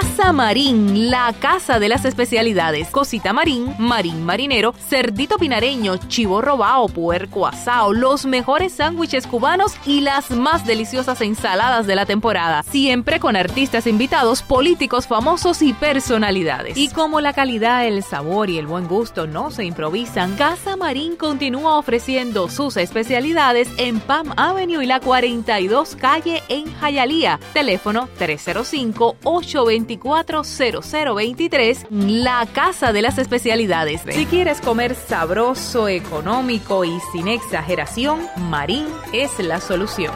Casa Marín, la casa de las especialidades. Cosita Marín, Marín Marinero, Cerdito Pinareño, Chivo Robao, Puerco Asao, los mejores sándwiches cubanos y las más deliciosas ensaladas de la temporada. Siempre con artistas invitados, políticos famosos y personalidades. Y como la calidad, el sabor y el buen gusto no se improvisan, Casa Marín continúa ofreciendo sus especialidades en Pam Avenue y la 42 calle en Hialeah. Teléfono 305-824-0023, la casa de las especialidades. Si quieres comer sabroso, económico y sin exageración, Marín es la solución.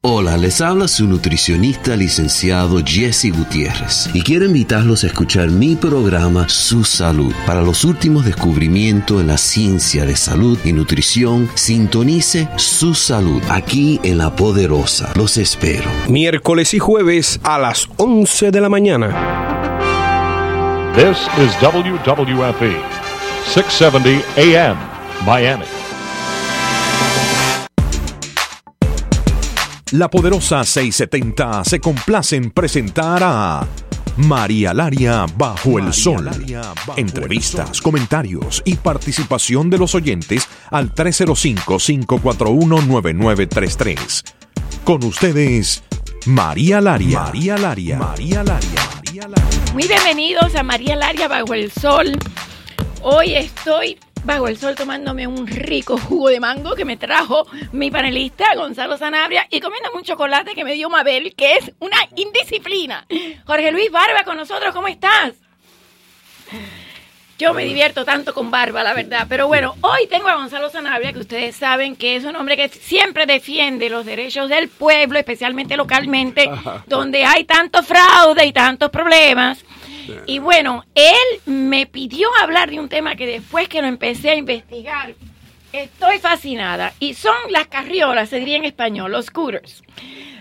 Hola, les habla su nutricionista licenciado Jesse Gutiérrez y quiero invitarlos a escuchar mi programa Su Salud. Para los últimos descubrimientos en la ciencia de salud y nutrición, sintonice Su Salud aquí en La Poderosa. Los espero. Miércoles y jueves a las 11 de la mañana. This is WWFE, 670 AM, Miami. La Poderosa 670 se complace en presentar a María Laria Bajo el Sol. Entrevistas, comentarios y participación de los oyentes al 305-541-9933. Con ustedes, María Laria. Muy bienvenidos a María Laria Bajo el Sol. Hoy estoy bajo el sol tomándome un rico jugo de mango que me trajo mi panelista Gonzalo Sanabria y comiendo un chocolate que me dio Mabel, que es una indisciplina. Jorge Luis Barba con nosotros, ¿cómo estás? Yo me divierto tanto con Barba, la verdad. Pero bueno, hoy tengo a Gonzalo Sanabria, que ustedes saben que es un hombre que siempre defiende los derechos del pueblo, especialmente localmente, donde hay tanto fraude y tantos problemas. Y bueno, él me pidió hablar de un tema que después que lo empecé a investigar, estoy fascinada. Y son las carriolas, se diría en español, los scooters.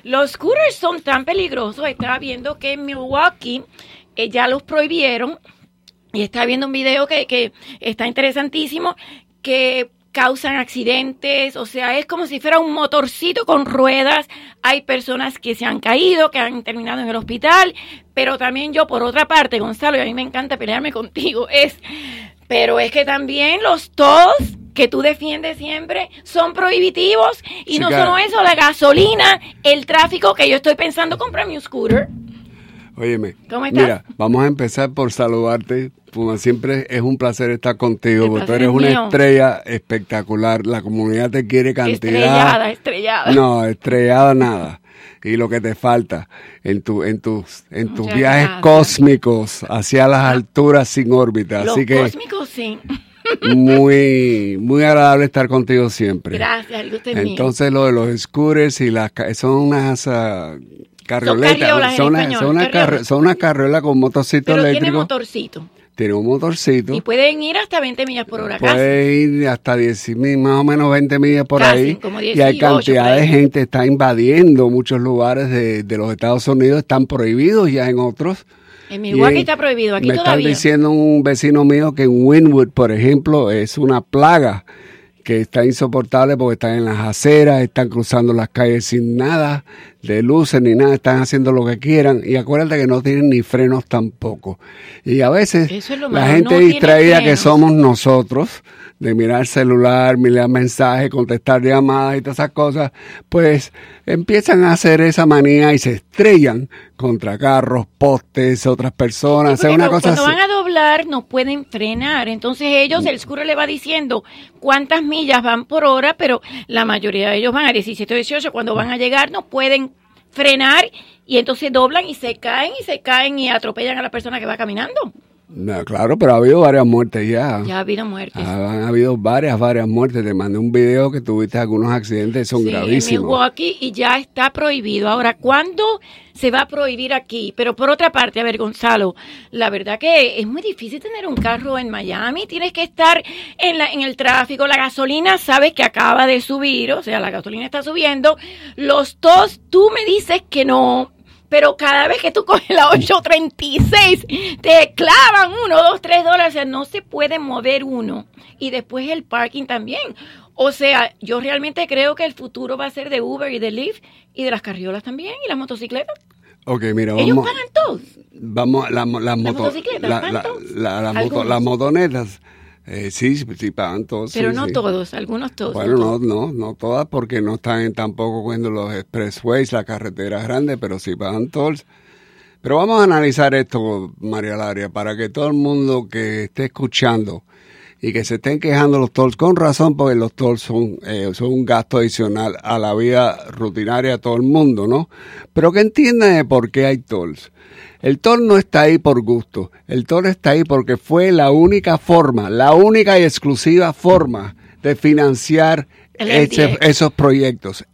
Los scooters son tan peligrosos. Estaba viendo que en Milwaukee ya los prohibieron. Y estaba viendo un video que está interesantísimo, que causan accidentes, o sea, es como si fuera un motorcito con ruedas. Hay personas que se han caído, que han terminado en el hospital, pero también yo, por otra parte, Gonzalo, y a mí me encanta pelearme contigo, pero es que también los todos que tú defiendes siempre son prohibitivos, y sí, no solo eso, la gasolina, el tráfico, que yo estoy pensando comprar mi scooter. Óyeme, ¿cómo estás? Mira, vamos a empezar por saludarte. Como siempre, es un placer estar contigo, porque tú eres una estrella espectacular. La comunidad te quiere cantidad. Estrellada. No, estrellada nada. Y lo que te falta en tus viajes cósmicos hacia las alturas sin órbita. Los así que cósmicos, sí. Muy, muy agradable estar contigo siempre. Gracias, el gusto es mío. Entonces, lo de los scooters y las... son unas... carrioletas, son una carriola con motocito pero eléctrico. Tiene motorcito. Tiene un motorcito. Y pueden ir hasta 20 millas por hora. Pueden ir hasta 10, más o menos 20 millas por casi, ahí. Como 10, y hay cantidad de gente, está invadiendo muchos lugares de los Estados Unidos, están prohibidos ya en otros. En Milwaukee está prohibido, aquí todavía. Me están diciendo un vecino mío que en Wynwood, por ejemplo, es una plaga que está insoportable porque están en las aceras, están cruzando las calles sin nada de luces ni nada, están haciendo lo que quieran. Y acuérdate que no tienen ni frenos tampoco. Y a veces la gente no distraída que somos nosotros, de mirar celular, mirar mensajes, contestar llamadas y todas esas cosas, pues empiezan a hacer esa manía y se estrellan contra carros, postes, otras personas. Sí, una cosa cuando así van a doblar no pueden frenar. Entonces ellos, el scooter le va diciendo cuántas millas van por hora, pero la mayoría de ellos van a 17 o 18. Cuando van a llegar no pueden frenar y entonces doblan y se caen y atropellan a la persona que va caminando. No, claro, pero ha habido varias muertes ya. Ya ha habido muertes. Ha habido varias muertes. Te mandé un video que tuviste algunos accidentes, son gravísimos. En Milwaukee y ya está prohibido. Ahora, ¿cuándo se va a prohibir aquí? Pero por otra parte, a ver, Gonzalo, la verdad que es muy difícil tener un carro en Miami. Tienes que estar en el tráfico. La gasolina, sabes que acaba de subir, o sea, la gasolina está subiendo. Los tos, tú me dices que no. Pero cada vez que tú coges la 836, te clavan $1, $2, $3. O sea, no se puede mover uno. Y después el parking también. O sea, yo realmente creo que el futuro va a ser de Uber y de Lyft y de las carriolas también y las motocicletas. Ok, mira, vamos. Ellos pagan todos. Vamos, las motonetas. Sí, pagan todos. Pero sí, no sí. Todos, algunos todos. Bueno, no todas, porque no están tampoco cogiendo los expressways, las carreteras grandes, pero sí pagan todos. Pero vamos a analizar esto, María Laria, para que todo el mundo que esté escuchando y que se estén quejando los tolls, con razón, porque los tolls son un gasto adicional a la vida rutinaria de todo el mundo, ¿no? Pero que entiendan de por qué hay tolls. El toll no está ahí por gusto, el toll está ahí porque fue la única forma, la única y exclusiva forma de financiar esos proyectos.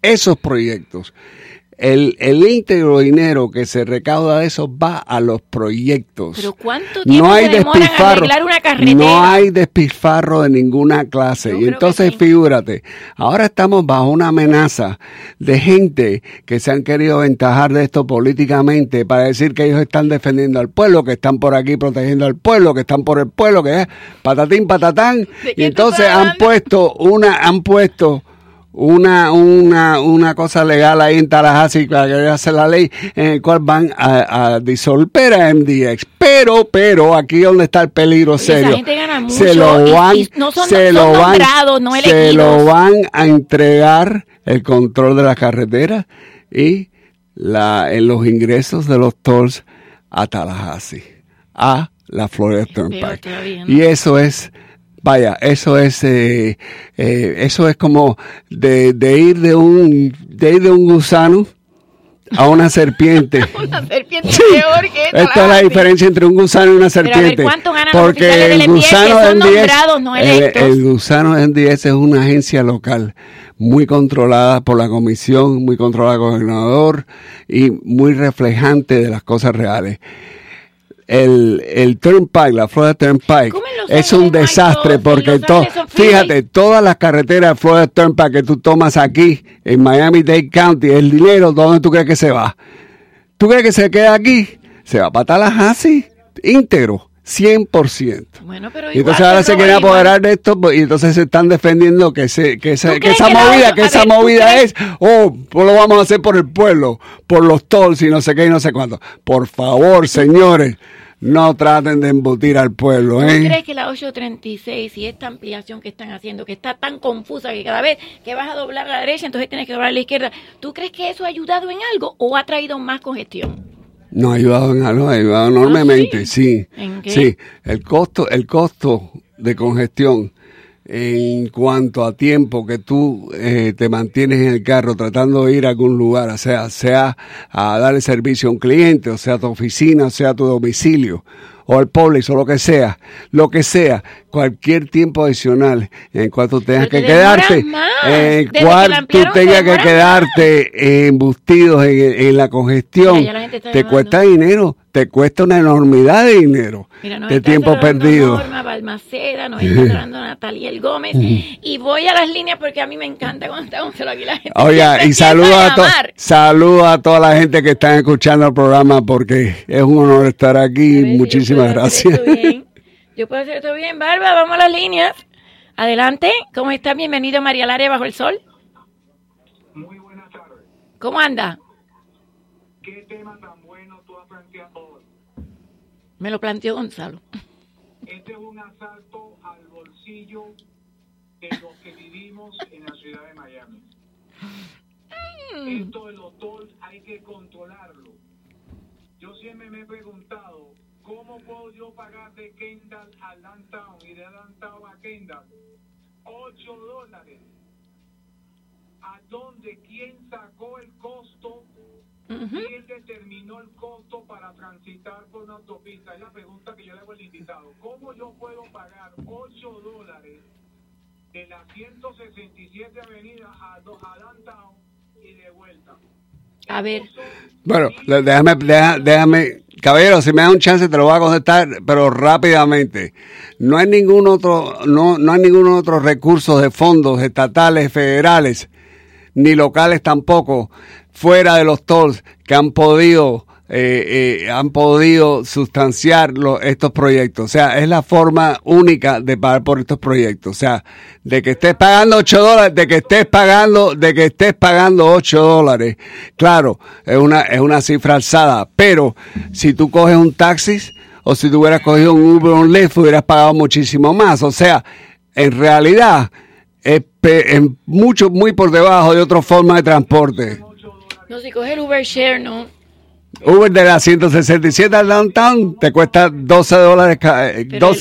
El íntegro dinero que se recauda de eso va a los proyectos. ¿Pero cuánto tiempo no hay despifarro, arreglar una carretera? No hay despilfarro de ninguna clase. Y entonces sí. Figúrate, ahora estamos bajo una amenaza de gente que se han querido aventajar de esto políticamente para decir que ellos están defendiendo al pueblo, que están por aquí protegiendo al pueblo, que están por el pueblo, que es patatín, patatán. Y entonces han puesto una cosa legal ahí en Tallahassee para que hacer la ley en el cual van a disolver a MDX, pero aquí es donde está el peligro serio. Esa gente gana mucho, se lo van a entregar el control de las carreteras y los ingresos de los tolls a Tallahassee, a la Florida Turnpike, ¿no? Y eso es eso es como de ir de un gusano a una serpiente. Una serpiente peor que esta. Esta es la diferencia entre un gusano y una serpiente. Pero a ver, ¿cuánto ganan porque los oficiales del MDX que son nombrados, no electos? El gusano del MDX es una agencia local muy controlada por la comisión, muy controlada por el gobernador y muy reflejante de las cosas reales. El Turnpike, la Florida Turnpike, es un desastre porque fíjate, todas las carreteras de Florida Turnpike que tú tomas aquí en Miami-Dade County, el dinero, ¿dónde tú crees que se va? ¿Tú crees que se queda aquí? Se va para Tallahassee, íntegro, 100%. Bueno, pero igual, y entonces ahora se quieren apoderar de esto y entonces se están defendiendo que esa movida lo vamos a hacer por el pueblo, por los tolls y no sé qué y no sé cuánto. Por favor, señores, no traten de embutir al pueblo, ¿eh? ¿Tú crees que la 836 y esta ampliación que están haciendo, que está tan confusa que cada vez que vas a doblar a la derecha, entonces tienes que doblar a la izquierda, ¿tú crees que eso ha ayudado en algo o ha traído más congestión? No ha ayudado en algo, ha ayudado enormemente, sí. ¿En qué? Sí, el costo de congestión en cuanto a tiempo que tú te mantienes en el carro tratando de ir a algún lugar, sea a darle servicio a un cliente, o sea a tu oficina, o sea a tu domicilio, o al Publix, o lo que sea, cualquier tiempo adicional en cual tú tengas que quedarte, embustidos en la congestión. Mira, cuesta dinero, te cuesta una enormidad de dinero, de tiempo perdido. Norma Balmaceda, nos está entrando Natalia El Gómez, y voy a las líneas porque a mí me encanta cuando está Gonzalo aquí la gente. Oiga, y saludo a toda la gente que está escuchando el programa porque es un honor estar aquí, muchísimas gracias. Yo puedo hacer todo bien, Barba, vamos a las líneas. Adelante, ¿cómo estás? Bienvenido a María Laria Bajo el Sol. Muy buenas tardes. ¿Cómo anda? ¿Qué tema tan bueno tú has planteado hoy? Me lo planteó Gonzalo. Este es un asalto al bolsillo de los que vivimos en la ciudad de Miami. Esto de los tolls hay que controlarlo. Yo siempre me he preguntado, ¿cómo puedo yo pagar de Kendall a Downtown y de Downtown a Kendall? $8. ¿A dónde? ¿Quién sacó el costo? ¿Quién determinó el costo para transitar por una autopista? Es la pregunta que yo le hago al invitado. ¿Cómo yo puedo pagar $8 de la 167 Avenida a Downtown y de vuelta? A ver. Bueno, déjame, caballero, si me das un chance te lo voy a contestar, pero rápidamente. No hay ningún otro recurso de fondos estatales, federales, ni locales tampoco, fuera de los tolls que han podido han podido sustanciar estos proyectos. O sea, es la forma única de pagar por estos proyectos. O sea, de que estés pagando $8, de que estés pagando $8, claro, es una cifra alzada. Pero si tú coges un taxi o si tú hubieras cogido un Uber o un Lyft, hubieras pagado muchísimo más. O sea, en realidad es muy por debajo de otra forma de transporte. No, si coges el Uber Share, no. Uber de la 167 al Downtown te cuesta $12, $12 una vida.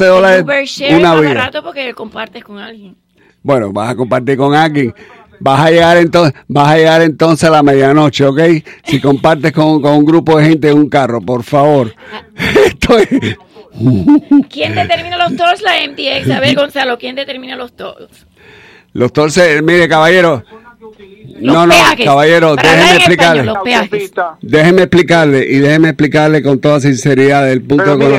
Pero el Uber Share es barato porque compartes con alguien. Bueno, vas a compartir con alguien. Vas a llegar entonces a la medianoche, ¿ok? Si compartes con un grupo de gente en un carro, por favor. ¿Quién determina los tolls? La MDX. A ver, Gonzalo, ¿quién determina los tolls? Los tolls, mire, caballero. Peajes. Caballero, déjeme explicarle con toda sinceridad el punto. Pero, mire,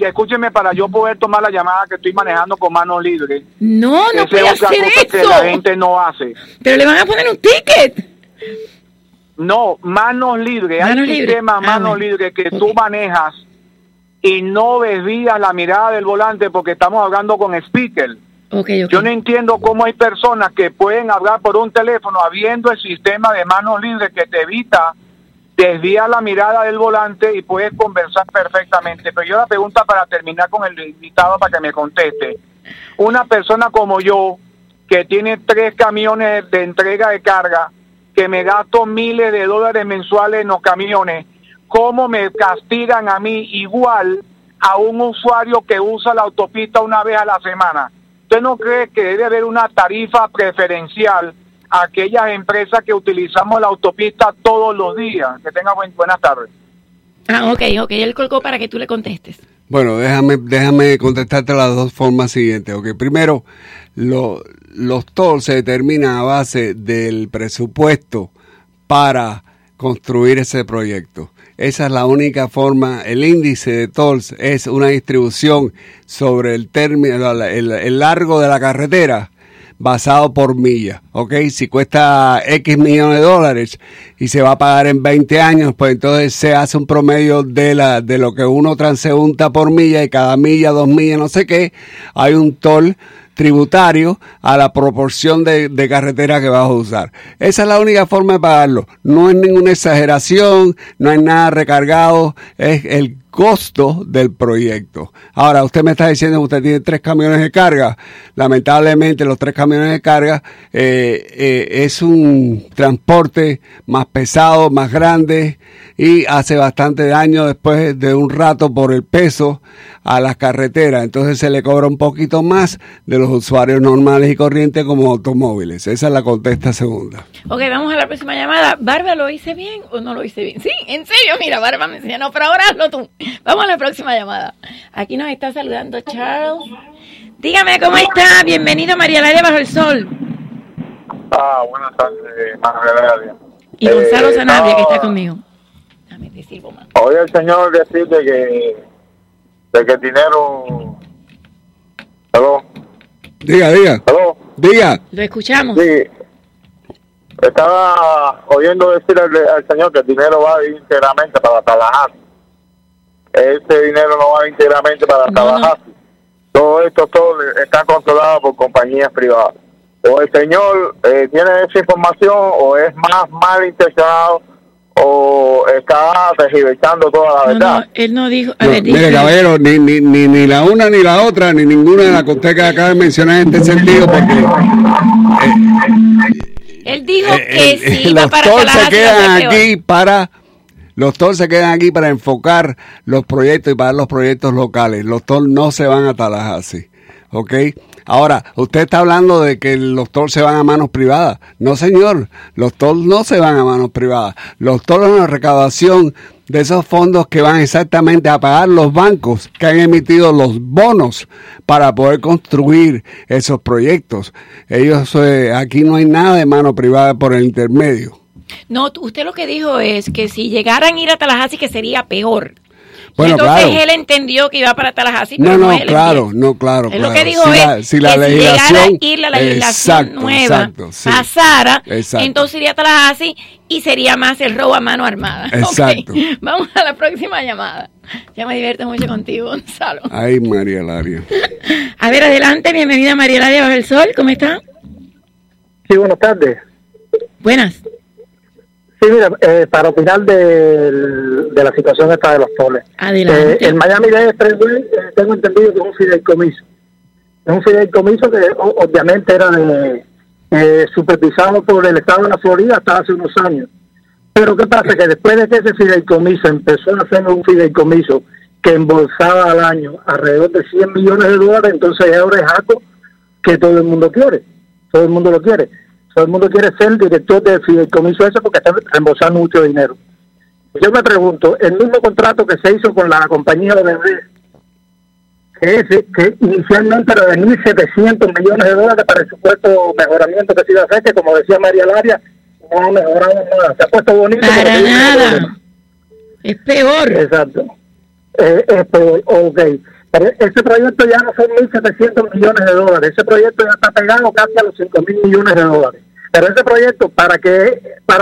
escúcheme para yo poder tomar la llamada, que estoy manejando con manos libres. No puede hacer eso. Que la gente no hace. Pero le van a poner un ticket. No, manos libres. Hay sistemas manos libres que tú manejas y no desvías la mirada del volante porque estamos hablando con speaker. Okay. Yo no entiendo cómo hay personas que pueden hablar por un teléfono habiendo el sistema de manos libres que te evita desviar la mirada del volante y puedes conversar perfectamente. Pero yo la pregunta para terminar con el invitado para que me conteste. Una persona como yo, que tiene 3 camiones de entrega de carga, que me gasto miles de dólares mensuales en los camiones, ¿cómo me castigan a mí igual a un usuario que usa la autopista una vez a la semana? ¿Usted no cree que debe haber una tarifa preferencial a aquellas empresas que utilizamos la autopista todos los días? Que tenga buenas tardes. Ah, ok, él colgó para que tú le contestes. Bueno, déjame contestarte las dos formas siguientes. Okay, primero, los tolls se determinan a base del presupuesto para construir ese proyecto. Esa es la única forma. El índice de tolls es una distribución sobre el término, el largo de la carretera basado por millas, ¿ok? Si cuesta X millones de dólares y se va a pagar en 20 años, pues entonces se hace un promedio de lo que uno transeúnta por milla, y cada milla, 2 millas, no sé qué, hay un toll tributario a la proporción de carretera que vas a usar. Esa es la única forma de pagarlo. No es ninguna exageración, no es nada recargado, es el costo del proyecto. Ahora, usted me está diciendo que usted tiene 3 camiones de carga. Lamentablemente, los 3 camiones de carga es un transporte más pesado, más grande, y hace bastante daño después de un rato por el peso a las carreteras. Entonces se le cobra un poquito más de los usuarios normales y corrientes como automóviles. Esa es la contesta segunda. Ok, vamos a la próxima llamada. ¿Barba lo hice bien o no lo hice bien? Sí, en serio, mira, Barba me enseñó, pero ahora hazlo tú. Vamos a la próxima llamada. Aquí nos está saludando Charles. Dígame, ¿cómo está? Bienvenido, María Laria Bajo el Sol. Buenas tardes, María Laria. Y Gonzalo Sanabria, que está conmigo. Dame, te sirvo más. Oye, el señor decirte que el dinero... ¿Aló? Diga. ¿Aló? Diga. Lo escuchamos. Sí. Estaba oyendo decir al señor que el dinero va íntegramente para Tallahassee. Ese dinero no va íntegramente para Tallahassee. Todo esto está controlado por compañías privadas. O el señor tiene esa información, o es más mal intencionado, o está tergiversando toda la verdad. No, él no dijo... Mire, caballero, ni la una ni la otra, ni ninguna de las cosas que acaba de mencionar en este sentido, porque... él dijo que sí iba para Tallahassee. Los tolls se quedan aquí para enfocar los proyectos y pagar los proyectos locales. Los tolls no se van a Tallahassee, ¿ok? Ahora, usted está hablando de que los tolls se van a manos privadas. No, señor, los tolls no se van a manos privadas. Los tolls son la recaudación de esos fondos que van exactamente a pagar los bancos que han emitido los bonos para poder construir esos proyectos. Ellos, aquí no hay nada de mano privada por el intermedio. No, usted lo que dijo es que si llegaran a ir a Tallahassee, que sería peor. Bueno, entonces claro, él entendió que iba para Tallahassee, pero no, él claro, entendió. No, claro, es claro. Lo que dijo si la legislación, llegara aquí la legislación nueva pasara, entonces iría a Tallahassee y sería más el robo a mano armada. Exacto. Okay. Vamos a la próxima llamada. Ya me divierto mucho contigo, Gonzalo. Ay, María Laria. A ver, adelante, bienvenida María Laria Bajo el Sol, ¿cómo está? Sí, buenas tardes. Buenas. Sí, mira, para opinar de la situación esta de los toles. Adelante. El Miami-Dade Expressway, tengo entendido que es un fideicomiso. Es un fideicomiso que obviamente era supervisado por el estado de la Florida hasta hace unos años. Pero ¿qué pasa? Que después de que ese fideicomiso empezó a hacer un fideicomiso que embolsaba al año alrededor de $100 millones, entonces ahora es algo que todo el mundo quiere. Todo el mundo lo quiere. Todo el mundo quiere ser director del fideicomiso ese porque está reembolsando mucho dinero. Yo me pregunto, el mismo contrato que se hizo con la compañía Odebrecht, que inicialmente era de $1.700 millones para el supuesto mejoramiento que se iba a hacer, que como decía María Laria, no ha mejorado nada. Se ha puesto bonito. Para nada. Es peor. Exacto. Es peor. Ok. Pero ese proyecto ya no son $1.700 millones. Ese proyecto ya está pegado casi a los $5.000 millones. Pero ese proyecto, para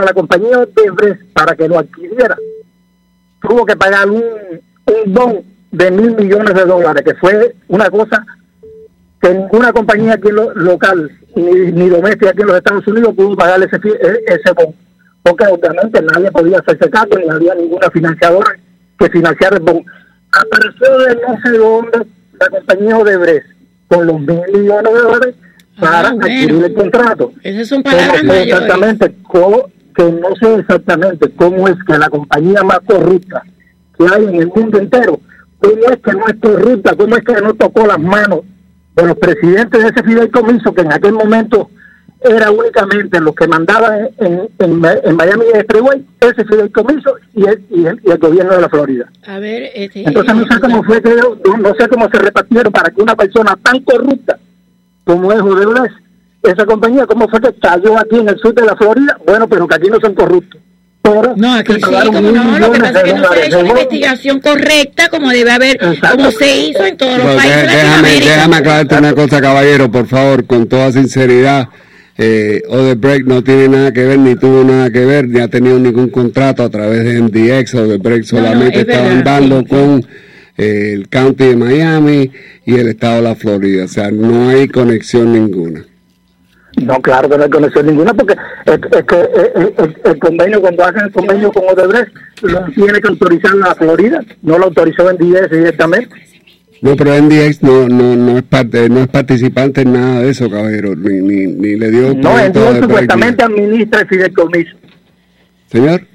la compañía Odebrecht, para que lo adquiriera, tuvo que pagar un don de $1.000 millones, que fue una cosa que ninguna compañía aquí local ni doméstica aquí en los Estados Unidos pudo pagar ese bon, porque obviamente nadie podía hacerse cargo, ni había ninguna financiadora que financiara el bon. Apareció de no sé dónde la compañía Odebrecht con los $1.000 millones para adquirir el contrato. Esas son palabras mayores. No sé exactamente cómo es que la compañía más corrupta que hay en el mundo entero, cómo es que no es corrupta, cómo es que no tocó las manos de los presidentes de ese fideicomiso, que en aquel momento era únicamente los que mandaban en Miami y Freeway, ese fideicomiso y el gobierno de la Florida. A ver, entonces no sé cómo fue, no sé cómo se repartieron para que una persona tan corrupta como es Odebrecht, esa compañía, cómo fue que cayó aquí en el sur de la Florida. Bueno, pero que aquí no son corruptos. Pero no, aquí sí, como no, lo que pasa es que no se ha hecho una investigación correcta como debe haber, exacto, como se hizo en todos los países de Latinoamérica. Déjame aclararte una cosa, caballero, por favor, con toda sinceridad. Odebrecht no tiene nada que ver, ni tuvo nada que ver, ni ha tenido ningún contrato a través de MDX. Odebrecht solamente estaba andando con el County de Miami y el estado de la Florida, o sea, no hay conexión ninguna. No, claro que no hay conexión ninguna, porque el convenio, cuando hacen el convenio con Odebrecht, lo tiene que autorizar la Florida, no lo autorizó en MDX directamente. No, pero MDX no es participante en nada de eso, caballero, ni le dio... No, MDX supuestamente administra el fideicomiso. ¿Señor?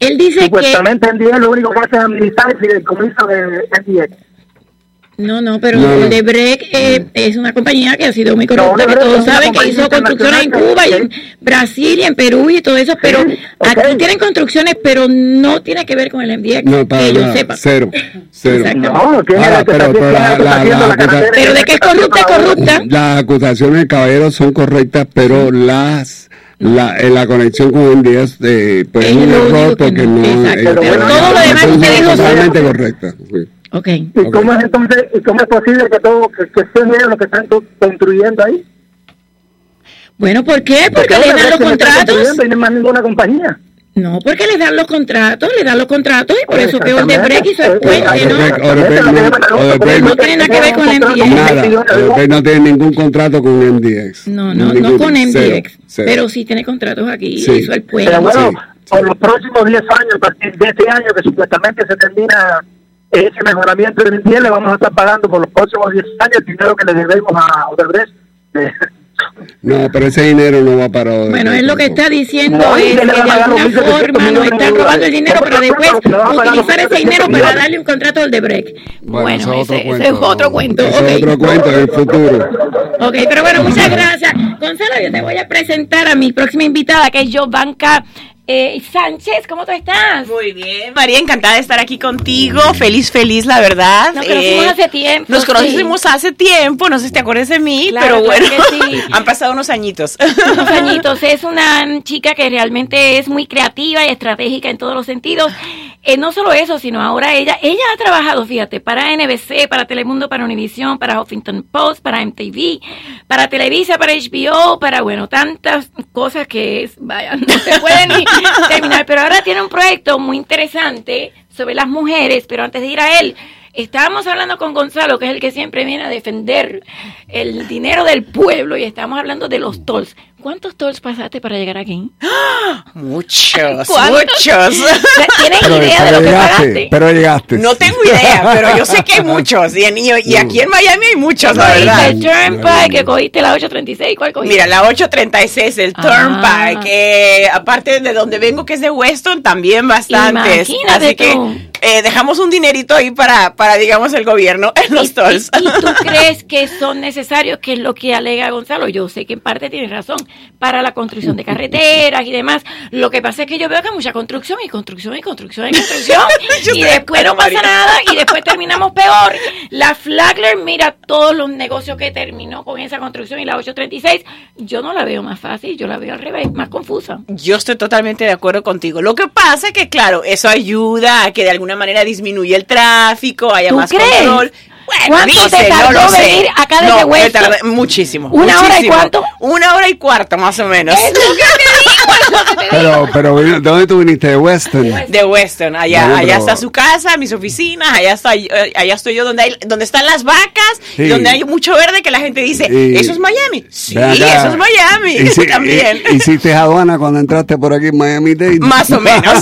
Él dice supuestamente que... MDX lo único que hace es administrar el fideicomiso de MDX. No, pero Odebrecht es una compañía que ha sido muy corrupta, que todos saben que hizo construcciones en Cuba y en Brasil y en Perú y todo eso, pero aquí tienen construcciones, pero no tiene que ver con el MDX, que yo sepa. Cero. No, pero de que es corrupta. Las acusaciones, caballero, son correctas, pero la conexión con MDX pues es un error porque no... Exacto, pero todo lo demás usted dijo... Totalmente correcta, sí. Okay. ¿Y cómo es entonces? ¿Y cómo es posible que todo que sea lo que están construyendo ahí? Bueno, ¿por qué? Porque les dan los contratos. No hay más ninguna compañía. No, porque les dan los contratos y por eso que Odebrecht hizo el puente, ¿no? Odebrecht no tiene nada que ver con MDX. Odebrecht no tiene ningún contrato con MDX. No con MDX. Pero sí tiene contratos aquí, hizo el puente. Pero bueno, por los próximos 10 años, a partir de este año que supuestamente se termina... Ese mejoramiento del MDX le vamos a estar pagando por los próximos 10 años el dinero que le debemos a Odebrecht. No, pero ese dinero no va para Odebrecht. Bueno, es lo que está diciendo, es que de alguna forma nos están robando el dinero para después utilizar ese dinero para darle un contrato a Odebrecht. Bueno, ese es otro cuento. Es otro cuento del futuro. Ok, pero bueno, muchas gracias. Gonzalo, yo te voy a presentar a mi próxima invitada, que es Giovanka Sánchez, ¿cómo tú estás? Muy bien, María, encantada de estar aquí contigo, feliz, la verdad. Nos conocimos hace tiempo. Nos conocimos hace tiempo, no sé si te acuerdas de mí, claro, pero bueno, claro sí. Han pasado unos añitos. Es una chica que realmente es muy creativa y estratégica en todos los sentidos. No solo eso, sino ahora ella ha trabajado, fíjate, para NBC, para Telemundo, para Univisión, para Huffington Post, para MTV, para Televisa, para HBO, para, bueno, tantas cosas que es, vaya, no se puede ni terminar. Pero ahora tiene un proyecto muy interesante sobre las mujeres, pero antes de ir a él, estábamos hablando con Gonzalo, que es el que siempre viene a defender el dinero del pueblo, y estábamos hablando de los tolls. ¿Cuántos tolls pasaste para llegar aquí? Muchos, muchos. ¿Tienes idea de lo que pagaste? Pero llegaste. No tengo idea, pero yo sé que hay muchos. Y aquí en Miami hay muchos, la verdad. El Turnpike, que cogiste la 836, ¿cuál cogiste? Mira, la 836, el Turnpike, aparte de donde vengo, que es de Weston, también bastantes. Imagínate. Así que dejamos un dinerito ahí para digamos, el gobierno en los tolls. ¿Y tú crees que son necesarios? Que es lo que alega Gonzalo. Yo sé que en parte tienes razón, para la construcción de carreteras y demás. Lo que pasa es que yo veo que hay mucha construcción y después no pasa nada y después terminamos peor. La Flagler, mira todos los negocios que terminó con esa construcción, y la 836, yo no la veo más fácil, yo la veo al revés, más confusa. Yo estoy totalmente de acuerdo contigo. Lo que pasa es que, claro, eso ayuda a que de alguna manera disminuya el tráfico, haya más control. Bueno, ¿cuánto te tardó venir acá desde Weston? Muchísimo. ¿Una hora y cuarto? 1 hora y cuarto, más o menos. Pero, ¿de dónde tú viniste? ¿De Weston? De Weston, allá está su casa, mis oficinas, allá estoy yo, donde están las vacas, sí, donde hay mucho verde que la gente dice, ¿eso es Miami? Sí, eso es Miami. También. ¿Hiciste aduana cuando entraste por aquí en Miami-Dade? Más o menos.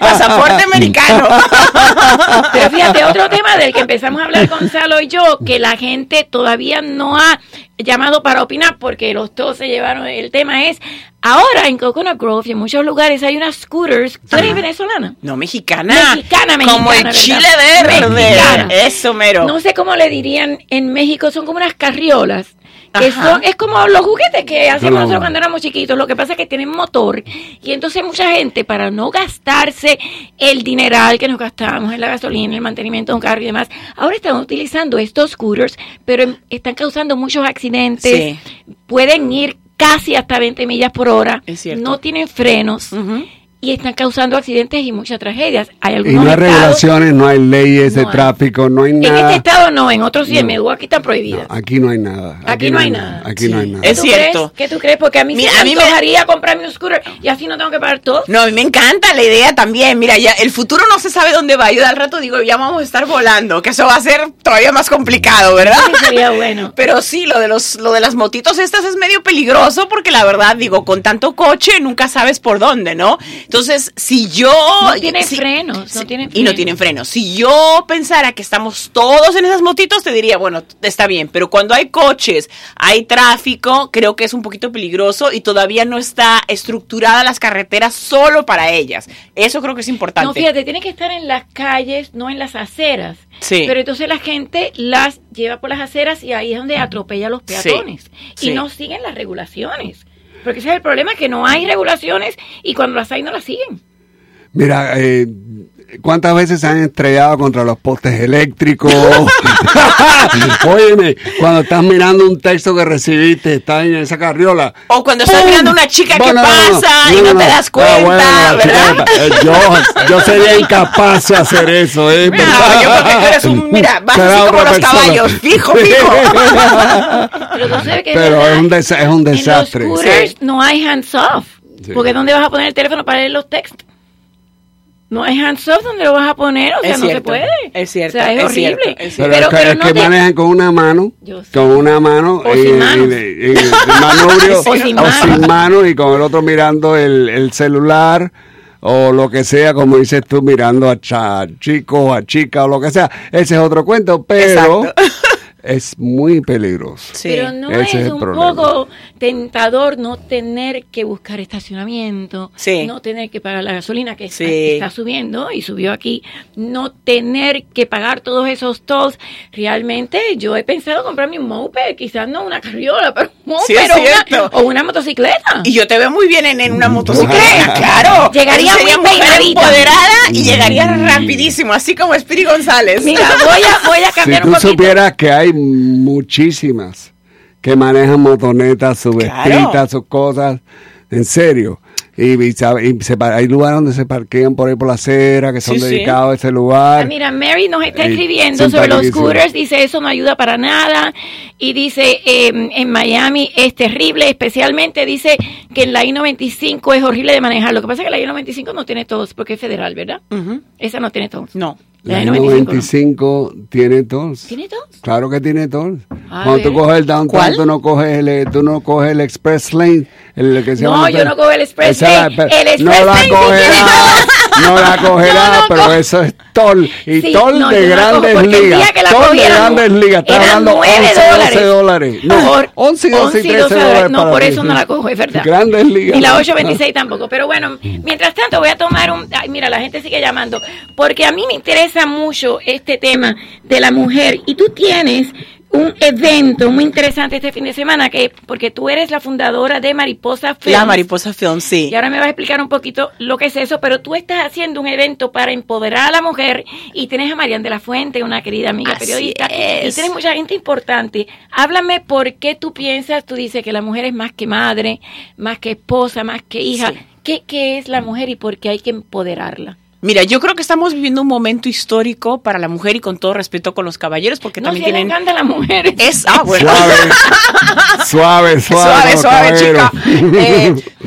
Pasaporte americano. Pero fíjate, otro tema del que empezamos a hablar Gonzalo y yo, que la gente todavía no ha llamado para opinar porque los dos se llevaron el tema, es ahora en Coconut Grove y en muchos lugares hay unas scooters. ¿Tú eres venezolana? No, mexicana. Como el chile verde. Eso mero. No sé cómo le dirían en México, son como unas carriolas. Es como los juguetes que hacíamos nosotros cuando éramos chiquitos. Lo que pasa es que tienen motor, y entonces mucha gente, para no gastarse el dineral que nos gastábamos en la gasolina, el mantenimiento de un carro y demás, ahora están utilizando estos scooters, pero están causando muchos accidentes. Sí. Pueden ir casi hasta 20 millas por hora, no tienen frenos. Uh-huh. Y están causando accidentes y muchas tragedias. Hay algunos y no hay regulaciones, no hay leyes de tráfico, no hay nada. En este estado no, en otros sí, en Milwaukee están prohibidas. No, aquí no hay nada. Aquí no hay nada. Es cierto. ¿Qué tú crees? Porque a mí me gustaría comprarme un scooter y así no tengo que pagar todo. No, a mí me encanta la idea también. Mira, ya el futuro no se sabe dónde va. Yo al rato digo, ya vamos a estar volando, que eso va a ser todavía más complicado, ¿verdad? Sí, sería bueno. Pero sí, lo de las motitos estas es medio peligroso porque la verdad, digo, con tanto coche nunca sabes por dónde, ¿no? Entonces, no tienen frenos. Si yo pensara que estamos todos en esas motitos, te diría, bueno, está bien, pero cuando hay coches, hay tráfico, creo que es un poquito peligroso y todavía no está estructurada las carreteras solo para ellas. Eso creo que es importante. No, fíjate, tiene que estar en las calles, no en las aceras. Sí. Pero entonces la gente las lleva por las aceras y ahí es donde atropella a los peatones. Sí. Y no siguen las regulaciones. Porque ese es el problema, que no hay regulaciones y cuando las hay no las siguen. Mira, ¿cuántas veces se han estrellado contra los postes eléctricos? Óyeme, cuando estás mirando un texto que recibiste, estás en esa carriola. O cuando estás mirando una chica que pasa y no te das cuenta, ¿verdad? Yo sería incapaz de hacer eso, ¿eh? No, yo creo que eres vas así como los caballos, fijo. Pero es un desastre. En los scooters no hay hands-off, porque ¿dónde vas a poner el teléfono para leer los textos? No hay hands-off donde lo vas a poner, o sea, no se puede. Es cierto. O sea, es horrible. Cierto. Pero no que manejan con una mano, o sin mano. O sin mano y con el otro mirando el celular o lo que sea, como dices tú, mirando a chicos, a chicas o lo que sea. Ese es otro cuento, pero... Exacto. Es muy peligroso. Sí. Pero no es un poco tentador no tener que buscar estacionamiento, no tener que pagar la gasolina que está subiendo y subió aquí, no tener que pagar todos esos tolls. Realmente yo he pensado comprarme un moped, quizás no una carriola, pero un moped o una motocicleta. Y yo te veo muy bien en una motocicleta, claro. Llegaría muy empoderada y llegaría rapidísimo, así como Espiri González. Mira, voy a cambiar un poquito. Si tú supieras que hay muchísimas que manejan motonetas, sus vestitas, sus cosas, en serio. hay lugares donde se parquean por ahí por la acera, que son dedicados a ese lugar. Mira, Mary nos está escribiendo sobre los scooters, dice eso no ayuda para nada, y dice en Miami es terrible, especialmente dice que en la I-95 es horrible de manejar. Lo que pasa es que la I-95 no tiene todos, porque es federal, ¿verdad? Uh-huh. Esa no tiene todos. No. La I-95 no tiene tolls. ¿Tiene tolls? Claro que tiene tolls. Cuando tú coges el Downtown, tú no coges el Express Lane, el que se llama. No, yo no cojo el Express Lane. El Express Lane no la cogerá, pero eso es toll. Y sí, toll de grandes ligas. Toll de grandes ligas. Estás hablando $11, $12. No, $11 y $13. No, por eso no la cojo, es verdad. Grandes ligas. Y la 826 tampoco. Pero bueno, mientras tanto voy a tomar un... Ay, mira, la gente sigue llamando. Porque a mí me interesa mucho este tema de la mujer. Y tú tienes un evento muy interesante este fin de semana, que porque tú eres la fundadora de Mariposa Film. La Mariposa Film, sí. Y ahora me vas a explicar un poquito lo que es eso, pero tú estás haciendo un evento para empoderar a la mujer y tienes a Mariana de la Fuente, una querida amiga periodista, y tienes mucha gente importante. Háblame por qué tú piensas, tú dices que la mujer es más que madre, más que esposa, más que hija. Sí. ¿Qué es la mujer y por qué hay que empoderarla? Mira, yo creo que estamos viviendo un momento histórico para la mujer, y con todo respeto con los caballeros, porque no, también si tienen... No, se le encanta a la mujer. Bueno. Suave, chica.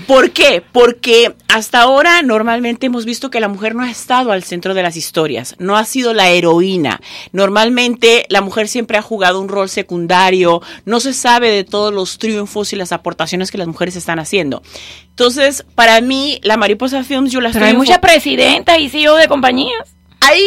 ¿Por qué? Porque hasta ahora normalmente hemos visto que la mujer no ha estado al centro de las historias, no ha sido la heroína. Normalmente la mujer siempre ha jugado un rol secundario, no se sabe de todos los triunfos y las aportaciones que las mujeres están haciendo. Entonces, para mí, la Mariposa Films, yo la estoy... Pero hay muchas presidentas y CEO de compañías. Hay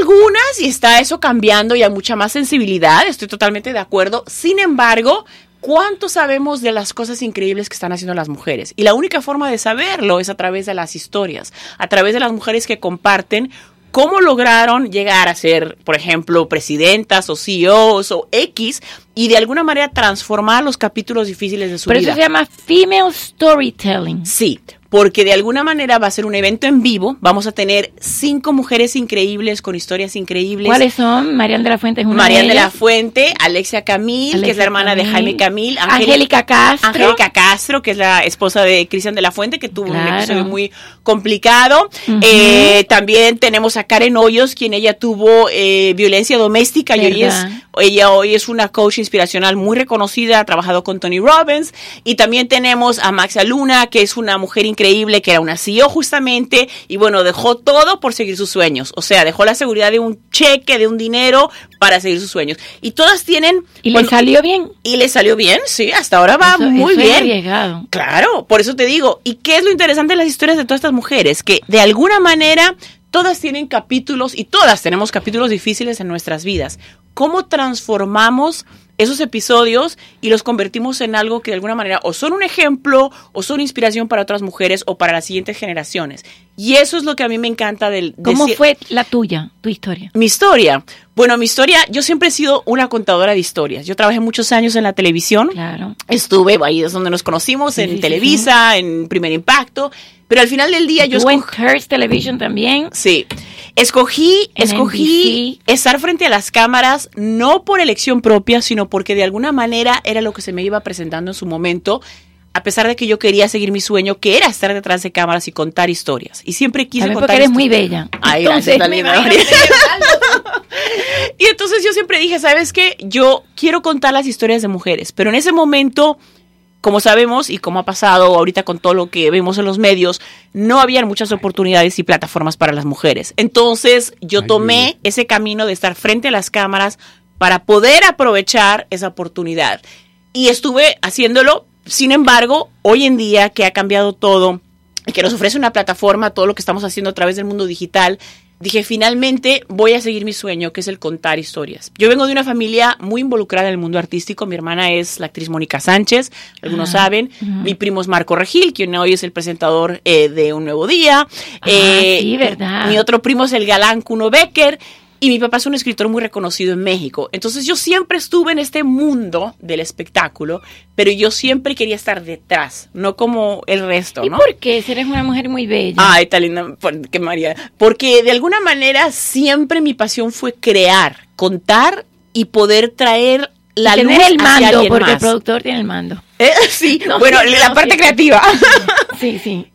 algunas, y está eso cambiando, y hay mucha más sensibilidad, estoy totalmente de acuerdo. Sin embargo, ¿cuánto sabemos de las cosas increíbles que están haciendo las mujeres? Y la única forma de saberlo es a través de las historias, a través de las mujeres que comparten cómo lograron llegar a ser, por ejemplo, presidentas o CEOs o X, y de alguna manera transformar los capítulos difíciles de su vida. Pero eso se llama female storytelling. Sí, porque de alguna manera va a ser un evento en vivo. Vamos a tener 5 mujeres increíbles con historias increíbles. ¿Cuáles son? Mariana de la Fuente es una. Mariana de la Fuente, Alexia Camil, que es la hermana de Jaime Camil, Angélica Castro, que es la esposa de Cristian de la Fuente, que tuvo un episodio muy complicado. Uh-huh. También tenemos a Karen Hoyos, quien ella tuvo violencia doméstica, y ella hoy es una coach inspiracional muy reconocida, ha trabajado con Tony Robbins. Y también tenemos a Marcia Luna, que es una mujer increíble, que era una CEO justamente, y bueno, dejó todo por seguir sus sueños. O sea, dejó la seguridad de un cheque, de un dinero, para seguir sus sueños. Y todas tienen... Y le salió bien, sí, hasta ahora va muy bien. Arriesgado. Claro, por eso te digo. ¿Y qué es lo interesante de las historias de todas estas mujeres? Que de alguna manera todas tienen capítulos, y todas tenemos capítulos difíciles en nuestras vidas. ¿Cómo transformamos esos episodios y los convertimos en algo que de alguna manera o son un ejemplo o son inspiración para otras mujeres o para las siguientes generaciones? Y eso es lo que a mí me encanta del... ¿Cómo fue la tuya, tu historia? Mi historia... Bueno, mi historia, yo siempre he sido una contadora de historias. Yo trabajé muchos años en la televisión. Claro. Estuve, ahí es donde nos conocimos, en Televisa, en Primer Impacto. Pero al final del día yo escogí... en Hearst Television también. Sí. Escogí estar frente a las cámaras, no por elección propia, sino porque de alguna manera era lo que se me iba presentando en su momento, a pesar de que yo quería seguir mi sueño, que era estar detrás de cámaras y contar historias. Y siempre quise contar historias. Porque eres muy bella. Ay, gracias, también. Y entonces yo siempre dije, ¿sabes qué? Yo quiero contar las historias de mujeres. Pero en ese momento, como sabemos y como ha pasado ahorita con todo lo que vemos en los medios, no había muchas oportunidades y plataformas para las mujeres. Entonces yo tomé ese camino de estar frente a las cámaras para poder aprovechar esa oportunidad. Y estuve haciéndolo. Sin embargo, hoy en día que ha cambiado todo y que nos ofrece una plataforma, todo lo que estamos haciendo a través del mundo digital, dije, finalmente voy a seguir mi sueño, que es el contar historias. Yo vengo de una familia muy involucrada en el mundo artístico. Mi hermana es la actriz Mónica Sánchez, algunos saben. Mi primo es Marco Regil, quien hoy es el presentador de Un Nuevo Día. Sí, verdad. Mi otro primo es el galán Kuno Becker. Y mi papá es un escritor muy reconocido en México. Entonces yo siempre estuve en este mundo del espectáculo, pero yo siempre quería estar detrás, no como el resto, ¿no? ¿Y por qué? Si eres una mujer muy bella. Ay, tan linda, que María. Porque de alguna manera siempre mi pasión fue crear, contar y poder traer la luz hacia alguien más. Tener el mando, porque el productor tiene el mando. Sí, bueno, la parte creativa. Sí, sí.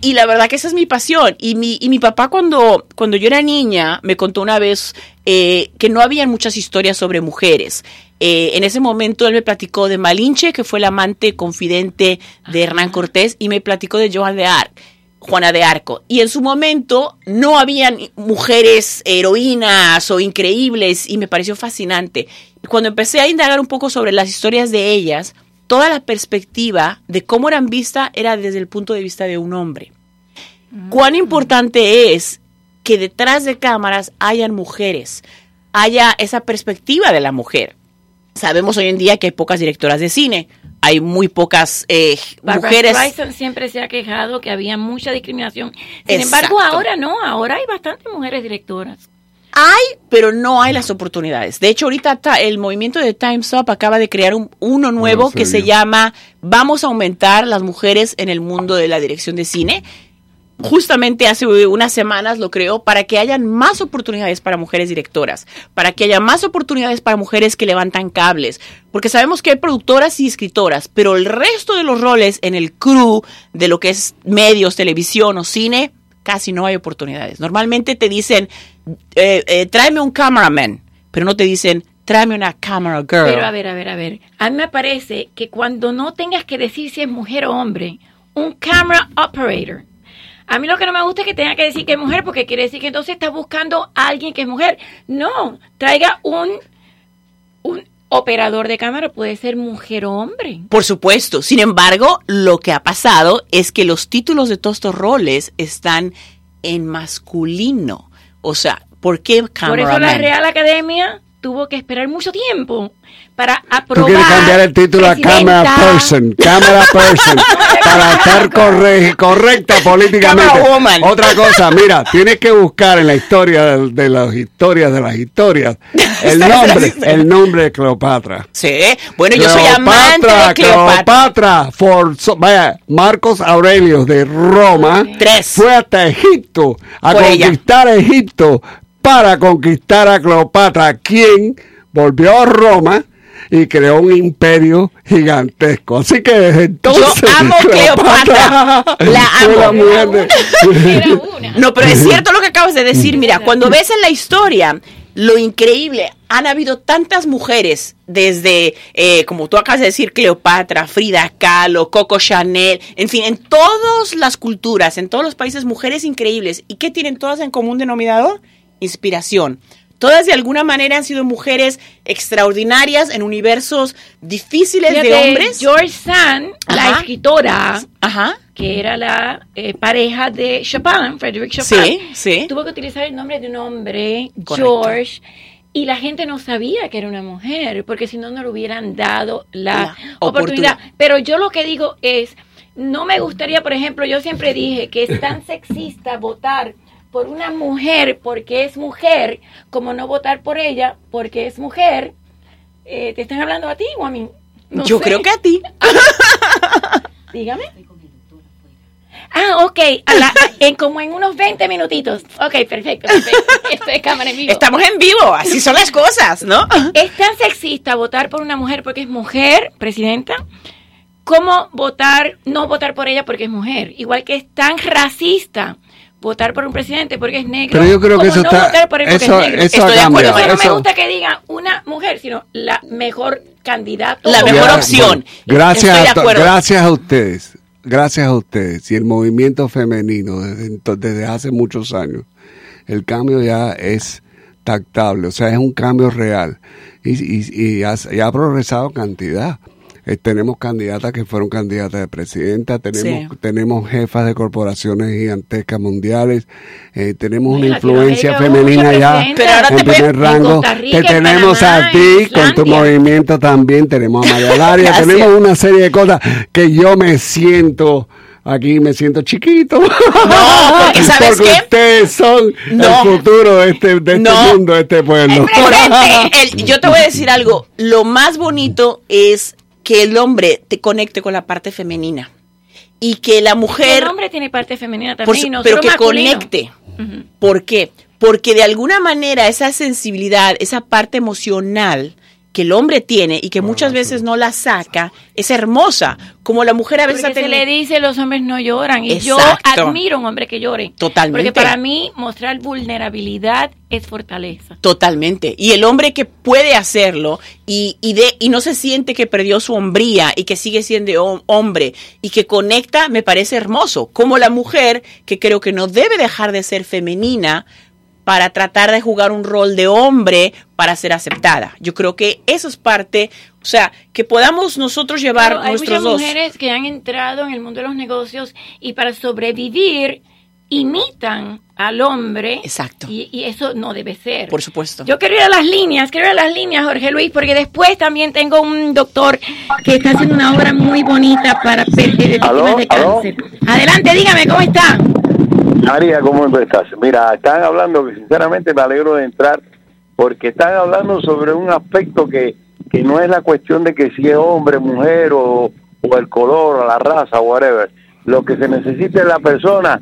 Y la verdad que esa es mi pasión. Y mi papá cuando yo era niña me contó una vez que no había muchas historias sobre mujeres. En ese momento él me platicó de Malinche, que fue la amante confidente de Hernán Cortés, y me platicó de Juana de Arco. Y en su momento no habían mujeres heroínas o increíbles, y me pareció fascinante. Cuando empecé a indagar un poco sobre las historias de ellas, toda la perspectiva de cómo eran vistas era desde el punto de vista de un hombre. Cuán importante es que detrás de cámaras hayan mujeres, haya esa perspectiva de la mujer. Sabemos hoy en día que hay pocas directoras de cine, hay muy pocas mujeres. Barbra siempre se ha quejado que había mucha discriminación. Sin embargo, ahora no, ahora hay bastantes mujeres directoras. Hay, pero no hay las oportunidades. De hecho, ahorita el movimiento de Time's Up acaba de crear uno nuevo que se llama Vamos a aumentar las mujeres en el mundo de la dirección de cine. Justamente hace unas semanas lo creó para que hayan más oportunidades para mujeres directoras, para que haya más oportunidades para mujeres que levantan cables, porque sabemos que hay productoras y escritoras, pero el resto de los roles en el crew de lo que es medios, televisión o cine, casi no hay oportunidades. Normalmente te dicen, tráeme un cameraman, pero no te dicen, tráeme una camera girl. Pero a ver. A mí me parece que cuando no tengas que decir si es mujer o hombre, un camera operator. A mí lo que no me gusta es que tenga que decir que es mujer, porque quiere decir que entonces estás buscando a alguien que es mujer. No, traiga un operador de cámara, puede ser mujer o hombre. Por supuesto. Sin embargo, lo que ha pasado es que los títulos de todos estos roles están en masculino. O sea, ¿por qué cameraman? Por eso la Real Academia tuvo que esperar mucho tiempo para aprobar. Tú quieres cambiar el título presidenta a camera person, para estar correcta políticamente. Otra cosa, mira, tienes que buscar en la historia de las historias el nombre de Cleopatra. Sí, bueno, Cleopatra, yo soy amante de Cleopatra. Marcos Aurelio de Roma fue hasta Egipto a conquistar Egipto para conquistar a Cleopatra, quien volvió a Roma y creó un imperio gigantesco. Así que desde entonces... Yo amo Cleopatra. La amo. Era una. No, pero es cierto lo que acabas de decir. Mira, cuando ves en la historia lo increíble, han habido tantas mujeres desde, como tú acabas de decir, Cleopatra, Frida Kahlo, Coco Chanel, en fin, en todas las culturas, en todos los países, mujeres increíbles. ¿Y qué tienen todas en común denominador? Inspiración. Todas de alguna manera han sido mujeres extraordinarias en universos difíciles de hombres. George Sand, la escritora, que era la pareja de Chopin, Frédéric Chopin, sí. Tuvo que utilizar el nombre de un hombre, correcto, George, y la gente no sabía que era una mujer, porque si no, no le hubieran dado la oportunidad. Pero yo lo que digo es, no me gustaría, por ejemplo, yo siempre dije que es tan sexista votar por una mujer porque es mujer, como no votar por ella porque es mujer. ¿Te están hablando a ti o a mí? No yo sé. Creo que a ti. Dígame. Ok, como en unos 20 minutitos. Ok, perfecto. Esto es cámara en vivo. Estamos en vivo, así son las cosas, ¿no? Es tan sexista votar por una mujer porque es mujer, presidenta, como no votar por ella porque es mujer. Igual que es tan racista votar por un presidente porque es negro. Pero yo creo que eso no está... votar por él porque es negro. Estoy de acuerdo. Pero no me gusta que digan una mujer, sino la mejor candidata. La mejor opción. Gracias a ustedes y el movimiento femenino desde hace muchos años. El cambio ya es tactable, o sea, es un cambio real. Y ha progresado cantidad. Tenemos candidatas que fueron candidatas de presidenta, tenemos jefas de corporaciones gigantescas mundiales, tenemos una influencia femenina ya en primer rango. Te tenemos a ti con tu movimiento también, tenemos a María Laria, tenemos una serie de cosas que yo me siento chiquito. No, porque ¿sabes qué? Ustedes son el futuro de este mundo, de este pueblo. Yo te voy a decir algo, lo más bonito es que el hombre te conecte con la parte femenina y que la mujer... El hombre tiene parte femenina también, pero que masculino conecte. Uh-huh. ¿Por qué? Porque de alguna manera esa sensibilidad, esa parte emocional que el hombre tiene y que muchas veces no la saca, es hermosa, como la mujer a veces porque se le dice los hombres no lloran, y exacto, yo admiro a un hombre que llore. Totalmente. Porque para mí mostrar vulnerabilidad es fortaleza. Totalmente. Y el hombre que puede hacerlo y no se siente que perdió su hombría y que sigue siendo hombre y que conecta, me parece hermoso. Como la mujer que creo que no debe dejar de ser femenina para tratar de jugar un rol de hombre para ser aceptada. Yo creo que eso es parte, o sea, que podamos nosotros llevar nuestros dos. Hay muchas mujeres que han entrado en el mundo de los negocios y para sobrevivir imitan al hombre. Exacto. Y eso no debe ser. Por supuesto. Yo quiero ir a las líneas, Jorge Luis, porque después también tengo un doctor que está haciendo una obra muy bonita para víctimas de cáncer. Adelante, dígame, ¿cómo está? María, ¿cómo estás? Mira, están hablando, que sinceramente me alegro de entrar, porque están hablando sobre un aspecto que no es la cuestión de que si es hombre, mujer, o el color, o la raza, whatever. Lo que se necesita es la persona,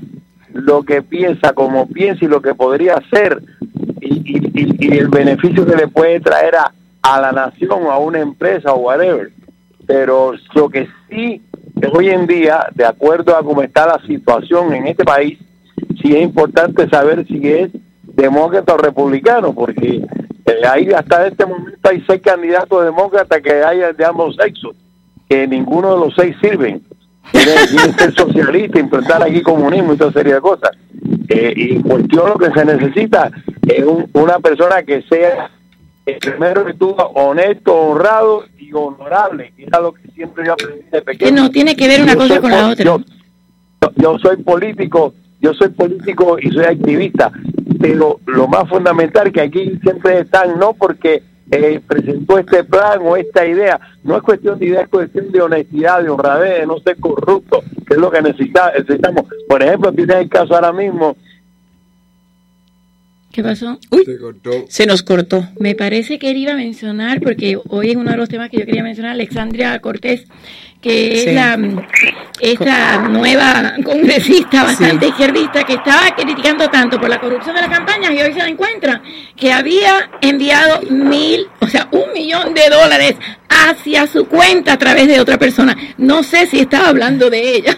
lo que piensa, como piensa y lo que podría hacer, y el beneficio que le puede traer a la nación, a una empresa, o whatever. Pero lo que sí, hoy en día, de acuerdo a cómo está la situación en este país, sí es importante saber si es demócrata o republicano, porque ahí hasta este momento hay 6 candidatos demócratas que hay de ambos sexos, que ninguno de los 6 sirven. Quieren ser socialista, implantar aquí comunismo y toda serie de cosas. Y cuestión, lo que se necesita es una persona que sea, primero que todo, honesto, honrado y honorable. Era lo que siempre yo aprendí de pequeño. No tiene que ver una cosa con la otra. Yo soy político. Yo soy político y soy activista, pero lo más fundamental que aquí siempre están, no porque presentó este plan o esta idea, no es cuestión de idea, es cuestión de honestidad, de honradez, de no ser corrupto, que es lo que necesitamos. Por ejemplo, tienes el caso ahora mismo. ¿Qué pasó? Uy, se nos cortó. Me parece que él iba a mencionar, porque hoy es uno de los temas que yo quería mencionar, Alexandria Cortés, que sí, es esta nueva congresista bastante izquierdista que estaba criticando tanto por la corrupción de las campañas, y hoy se la encuentra que había enviado $1,000,000 hacia su cuenta a través de otra persona. No sé si estaba hablando de ella,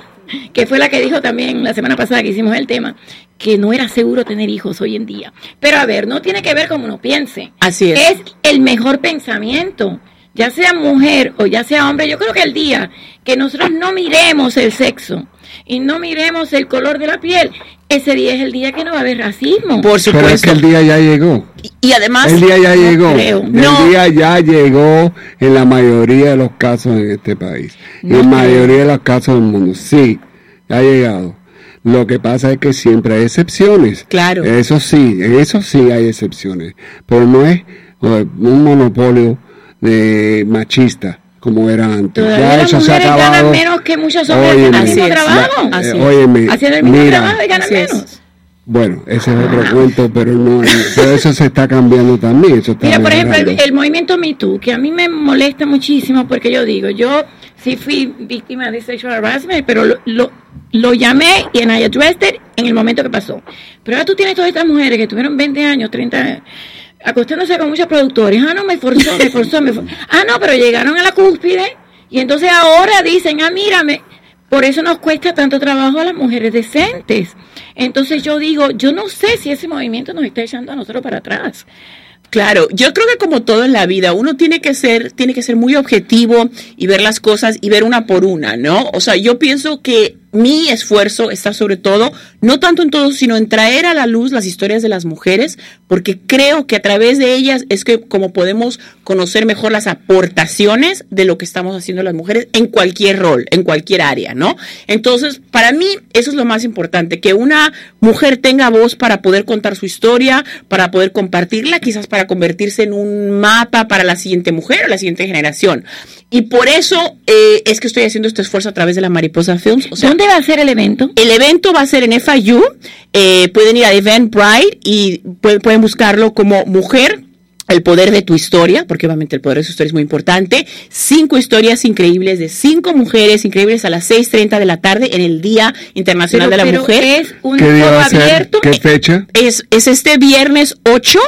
que fue la que dijo también la semana pasada que hicimos el tema, que no era seguro tener hijos hoy en día. Pero a ver, no tiene que ver como uno piense. Así es. Es el mejor pensamiento, ya sea mujer o ya sea hombre. Yo creo que el día que nosotros no miremos el sexo y no miremos el color de la piel, ese día es el día que no va a haber racismo. Por supuesto. Pero es que el día ya llegó. Y además... El día ya llegó. Creo. El día ya llegó en la mayoría de los casos en este país. No. En la mayoría de los casos del mundo. Sí, ya ha llegado. Lo que pasa es que siempre hay excepciones. Claro. Eso sí hay excepciones. Pero no es un monopolio de machista como era antes. Todavía ya eso se ha acabado. Ganan menos que muchos hombres en el mismo trabajo. Haciendo el mismo trabajo y ganan menos. Bueno, ese es otro cuento, pero eso se está cambiando también. Eso está por ejemplo, el movimiento Me Too, que a mí me molesta muchísimo, porque yo digo, yo sí fui víctima de sexual harassment, pero lo llamé y I addressed it en el momento que pasó. Pero ahora tú tienes todas estas mujeres que tuvieron 20 años, 30 años, acostándose con muchos productores. Ah, no, me forzó. Ah, no, pero llegaron a la cúspide y entonces ahora dicen, mírame. Por eso nos cuesta tanto trabajo a las mujeres decentes. Entonces yo digo, yo no sé si ese movimiento nos está echando a nosotros para atrás. Claro, yo creo que como todo en la vida, uno tiene que ser muy objetivo y ver las cosas y ver una por una, ¿no? O sea, yo pienso que mi esfuerzo está sobre todo, no tanto en todo, sino en traer a la luz las historias de las mujeres, porque creo que a través de ellas es que como podemos conocer mejor las aportaciones de lo que estamos haciendo las mujeres en cualquier rol, en cualquier área, ¿no? Entonces, para mí, eso es lo más importante, que una mujer tenga voz para poder contar su historia, para poder compartirla, quizás para convertirse en un mapa para la siguiente mujer o la siguiente generación. Y por eso es que estoy haciendo este esfuerzo a través de la Mariposa Films. O sea, ¿dónde va a ser el evento? El evento va a ser en FIU. Pueden ir a Eventbrite y pueden buscarlo como Mujer, el poder de tu historia, porque obviamente el poder de su historia es muy importante. 5 historias increíbles de 5 mujeres increíbles a las 6:30 de la tarde en el Día Internacional de la Mujer. Es un todo abierto. ¿Qué fecha? Es este viernes 8.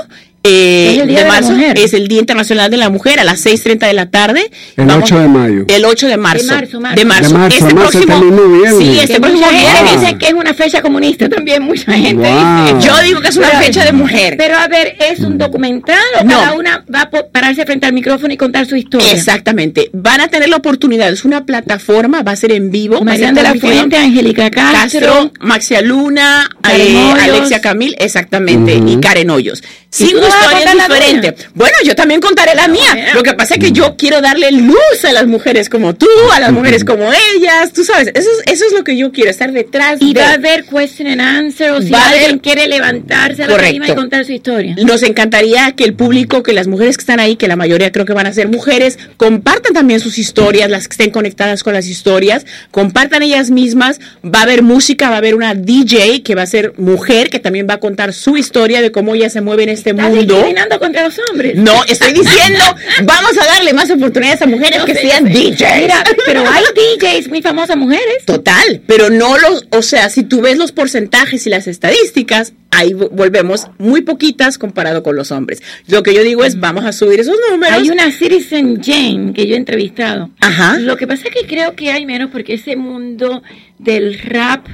de marzo, es el Día Internacional de la Mujer, a las 6:30 de la tarde. El 8 de mayo. El 8 de marzo. De marzo. Este próximo viernes. Dicen que es una fecha comunista también, mucha gente dice. Yo digo que es una fecha de mujer. Pero a ver, ¿es un documental o cada una va a pararse frente al micrófono y contar su historia? Exactamente. Van a tener la oportunidad. Es una plataforma, va a ser en vivo. Mariana de la Fuente, Angélica Castro, Marcia Luna, Alexia Camil, exactamente, y Karen Hoyos. 5 historias diferentes. Bueno, yo también contaré la mía. Lo que pasa es que yo quiero darle luz a las mujeres como tú, a las mujeres como ellas, tú sabes. Eso es lo que yo quiero, estar detrás. Y va a haber question and answer, o si alguien quiere levantarse a la tarima y contar su historia. Nos encantaría que el público, que las mujeres que están ahí, que la mayoría creo que van a ser mujeres, compartan también sus historias, las que estén conectadas con las historias, compartan ellas mismas. Va a haber música, va a haber una DJ que va a ser mujer, que también va a contar su historia de cómo ella se mueve en este mundo. ¿Estás discriminando contra los hombres? No, estoy diciendo, vamos a darle más oportunidades a mujeres que sean DJs. Mira, pero hay DJs muy famosas mujeres. Total, pero no los, o sea, si tú ves los porcentajes y las estadísticas, ahí volvemos muy poquitas comparado con los hombres. Lo que yo digo es, vamos a subir esos números. Hay una Citizen Jane que yo he entrevistado. Ajá. Lo que pasa es que creo que hay menos porque ese mundo del rap,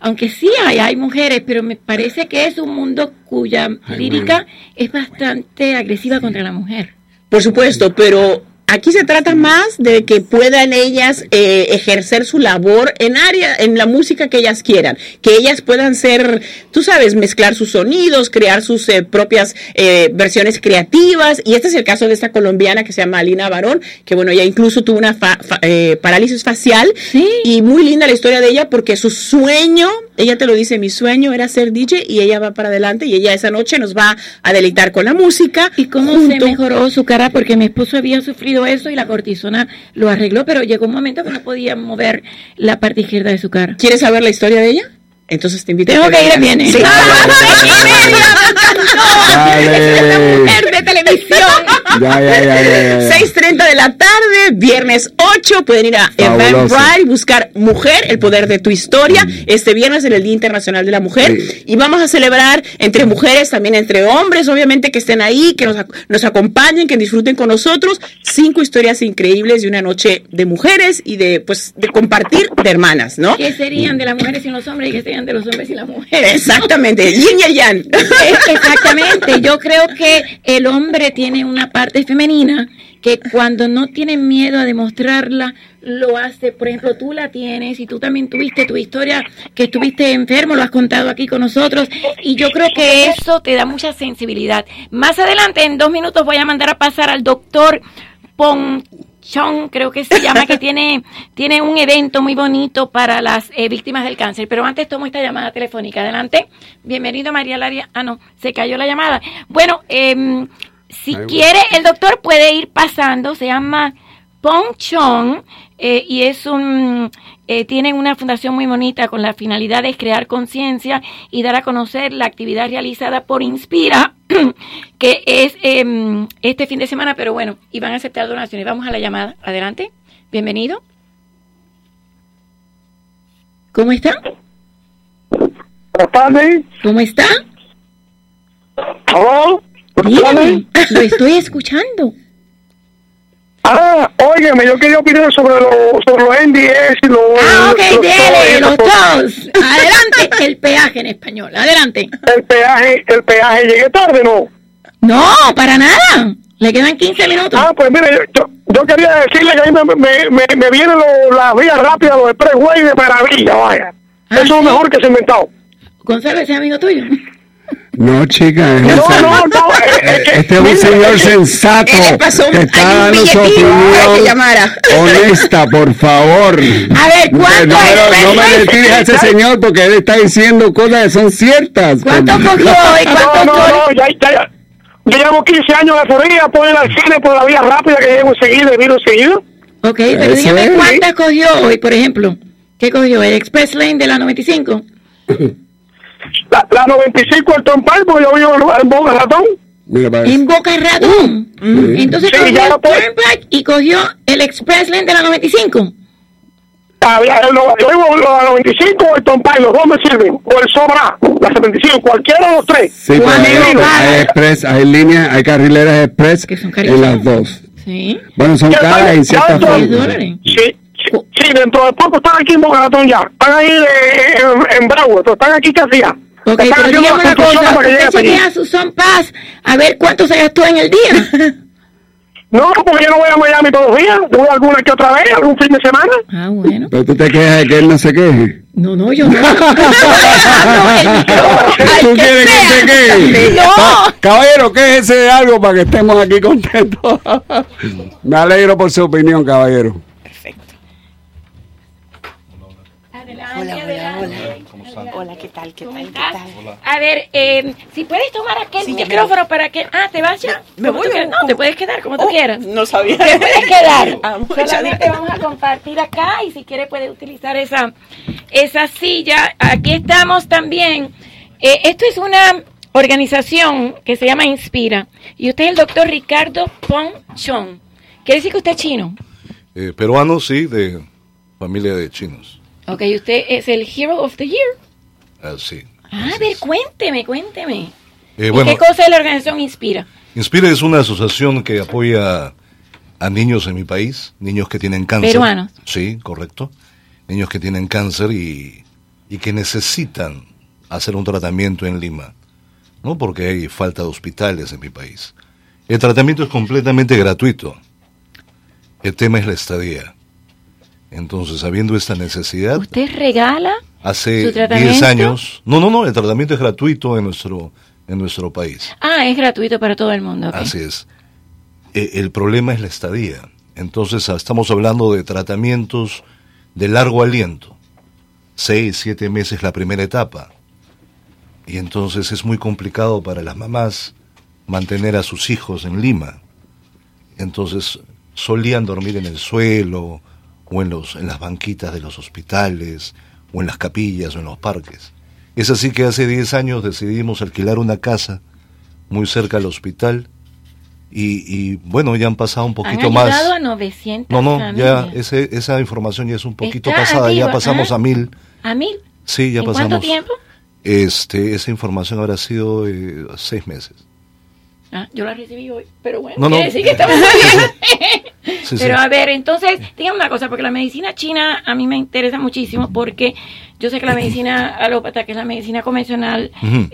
aunque sí hay mujeres, pero me parece que es un mundo cuya lírica es bastante agresiva contra la mujer. Por supuesto, pero aquí se trata más de que puedan ellas ejercer su labor en la música que ellas quieran, que ellas puedan ser, tú sabes, mezclar sus sonidos, crear sus propias versiones creativas, y este es el caso de esta colombiana que se llama Alina Barón, que bueno, ella incluso tuvo una parálisis facial, y muy linda la historia de ella, porque su sueño, ella te lo dice, mi sueño era ser DJ, y ella va para adelante, y ella esa noche nos va a deleitar con la música. ¿Y cómo se mejoró su cara? Porque mi esposo había sufrido eso y la cortisona lo arregló, pero llegó un momento que no podía mover la parte izquierda de su cara. ¿Quieres saber la historia de ella? Entonces te invito. Tengo que ir a Viena. Sí. ¡Dale! Mujer de televisión. Ya. 6:30 de la tarde, viernes 8. Pueden ir a Eventbrite y buscar Mujer, el poder de tu historia. Este viernes es el Día Internacional de la Mujer. Sí. Y vamos a celebrar entre mujeres, también entre hombres, obviamente, que estén ahí, que nos acompañen, que disfruten con nosotros. 5 historias increíbles de una noche de mujeres y de compartir de hermanas, ¿no? ¿Qué serían de las mujeres sin los hombres y qué serían de los hombres y las mujeres? Exactamente, yin y yang. Exactamente, yo creo que el hombre tiene una parte femenina que cuando no tiene miedo a demostrarla, lo hace. Por ejemplo, tú la tienes y tú también tuviste tu historia, que estuviste enfermo, lo has contado aquí con nosotros, y yo creo que eso te da mucha sensibilidad. Más adelante, en 2 minutos, voy a mandar a pasar al doctor Chong, creo que se llama, que tiene un evento muy bonito para las víctimas del cáncer. Pero antes tomo esta llamada telefónica. Adelante. Bienvenido, María Laria. Ah, no, se cayó la llamada. Bueno, si quiere, el doctor puede ir pasando. Se llama Pong Chong y es tienen una fundación muy bonita con la finalidad de crear conciencia y dar a conocer la actividad realizada por Inspira, que es este fin de semana, pero bueno, y van a aceptar donaciones. Vamos a la llamada. Adelante. Bienvenido. ¿Cómo está? ¿Cómo está? Dígame, lo estoy escuchando. Óigame, yo quería opinar sobre los NDS y los... los tolls. Adelante, el peaje en español, adelante. El peaje, ¿llegué tarde, no? No, para nada, le quedan 15 minutos. Pues mire, yo quería decirle que a mí me vienen las vías rápidas, los expressway de maravilla, vaya. Eso es lo mejor que se ha inventado. Gonzalo, ese amigo tuyo. No, chica, no. Este es un señor sensato que está dando su opinión honesta, por favor. A ver, ¿cuánto es? No me detires a ese señor porque él está diciendo cosas que son ciertas. ¿Cuánto cogió hoy? No, ya. Yo llevo 15 años de Florida, por el cine, por la vía rápida que llevo seguido, el virus seguido. Ok, pero dígame, ¿cuántas cogió hoy, por ejemplo? ¿Qué cogió? ¿El Express Lane de la 95? La 95 al Turnpike, porque yo vivo en Boca Ratón. En Boca Ratón. Entonces cogió el Turnpike y cogió el Express Lane de la 95. La 95 o el Tompay, los dos me sirven, o el Sobra, la 75, cualquiera de los tres. Sí, hay express, hay líneas, hay carrileras express en las dos. Sí. Bueno, son caras en ciertas formas. Sí. Sí, dentro de poco están aquí en Boca Ratón ya. Están ahí en Bravo, están aquí casi ya. Ok, están pero dígame una cosa, usted chequea a Susan Paz a ver cuánto se gastó en el día. No, porque yo no voy a Miami todos los días, voy alguna que otra vez, algún fin de semana. Ah, bueno. Pero tú te quejas de que él no se queje. No, yo no. ¿Tú quieres que te quejes? No. Caballero, quéjese de algo para que estemos aquí contentos. Me alegro por su opinión, caballero. Hola. Hola, ¿qué tal? Hola. A ver, si puedes tomar aquel micrófono para que... Ah, ¿te vas ya? Me voy. No, te puedes quedar como tú quieras. No sabía. Te puedes quedar. Solamente vamos a compartir acá y si quieres puedes utilizar esa silla. Aquí estamos también. Esto es una organización que se llama Inspira. Y usted es el doctor Ricardo Ponchón. ¿Quiere decir que usted es chino? Peruano, sí, de familia de chinos. Ok, usted es el Hero of the Year. Sí. A ver, cuénteme. Bueno, ¿qué cosa es la organización Inspira? Inspira es una asociación que apoya a niños en mi país, niños que tienen cáncer. Peruanos. Sí, correcto. Niños que tienen cáncer y que necesitan hacer un tratamiento en Lima, ¿no? Porque hay falta de hospitales en mi país. El tratamiento es completamente gratuito. El tema es la estadía. Entonces, habiendo esta necesidad... ¿Usted regala hace su tratamiento? 10 años... No, el tratamiento es gratuito en nuestro país. Ah, es gratuito para todo el mundo. Okay. Así es. El problema es la estadía. Entonces, estamos hablando de tratamientos de largo aliento. 6-7 meses la primera etapa. Y entonces es muy complicado para las mamás mantener a sus hijos en Lima. Entonces, solían dormir en el suelo... o en las banquitas de los hospitales, o en las capillas, o en los parques. Es así que hace 10 años decidimos alquilar una casa muy cerca del hospital, y bueno, ya han pasado un poquito más. ¿Han ayudado a 900 familias? No, ya esa información ya es un poquito pasada, arriba. Ya pasamos a 1,000. ¿A 1,000? Sí, ya pasamos. ¿En cuánto tiempo? Esa información habrá sido 6 meses. Yo la recibí hoy, pero bueno, no. Quiere decir que estamos bien. Sí, pero sí. A ver, entonces, dígame una cosa, porque la medicina china a mí me interesa muchísimo, porque yo sé que la medicina alópata, que es la medicina convencional, uh-huh,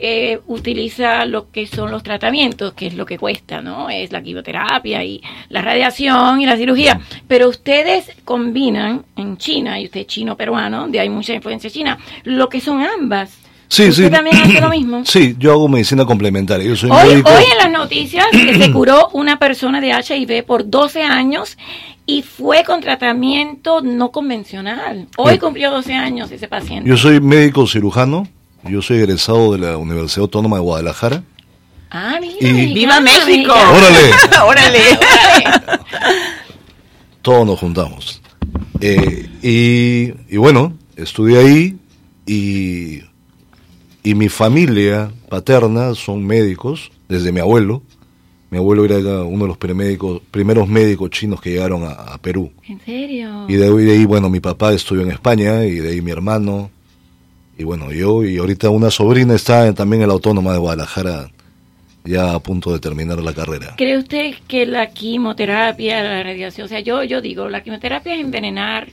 utiliza lo que son los tratamientos, que es lo que cuesta, ¿no? Es la quimioterapia y la radiación y la cirugía. Pero ustedes combinan en China, y usted es chino-peruano, donde hay mucha influencia china, lo que son ambas. Sí, ¿usted también hace lo mismo? Sí, yo hago medicina complementaria. Yo soy médico. Hoy en las noticias se curó una persona de HIV por 12 años y fue con tratamiento no convencional. Hoy cumplió 12 años ese paciente. Yo soy médico cirujano, yo soy egresado de la Universidad Autónoma de Guadalajara. Ah, mira. Y... ¡Viva México! ¡Órale! Todos nos juntamos. Y bueno, estudié ahí y mi familia paterna son médicos, desde mi abuelo. Mi abuelo era uno de los primeros médicos chinos que llegaron a Perú. ¿En serio? Y de ahí, bueno, mi papá estudió en España, y de ahí mi hermano, y bueno, yo, y ahorita una sobrina está también en la Autónoma de Guadalajara, ya a punto de terminar la carrera. ¿Cree usted que la quimioterapia, la radiación, o sea, yo digo, la quimioterapia es envenenar,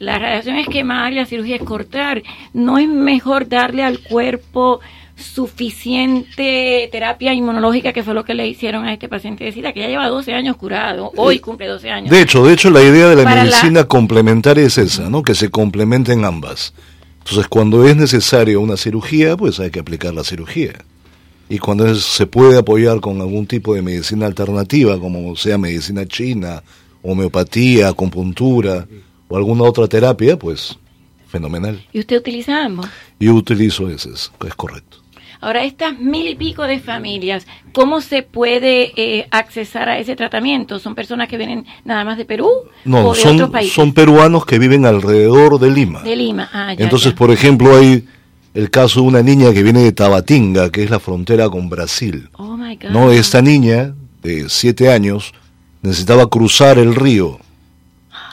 la radiación es quemar y la cirugía es cortar? ¿No es mejor darle al cuerpo suficiente terapia inmunológica, que fue lo que le hicieron a este paciente de SIDA, que ya lleva 12 años curado, hoy cumple 12 años? De hecho, la idea de la medicina complementaria es esa, ¿no? Que se complementen ambas. Entonces, cuando es necesario una cirugía, pues hay que aplicar la cirugía. Y cuando se puede apoyar con algún tipo de medicina alternativa, como sea medicina china, homeopatía, acupuntura... o alguna otra terapia, pues, fenomenal. ¿Y usted utiliza ambos? Yo utilizo ese, es correcto. Ahora, estas 1,000 y pico de familias, ¿cómo se puede accesar a ese tratamiento? ¿Son personas que vienen nada más de Perú o de otros países? No, son peruanos que viven alrededor de Lima. Entonces, por ejemplo, hay el caso de una niña que viene de Tabatinga, que es la frontera con Brasil. Oh, my God. No, esta niña de 7 años necesitaba cruzar el río.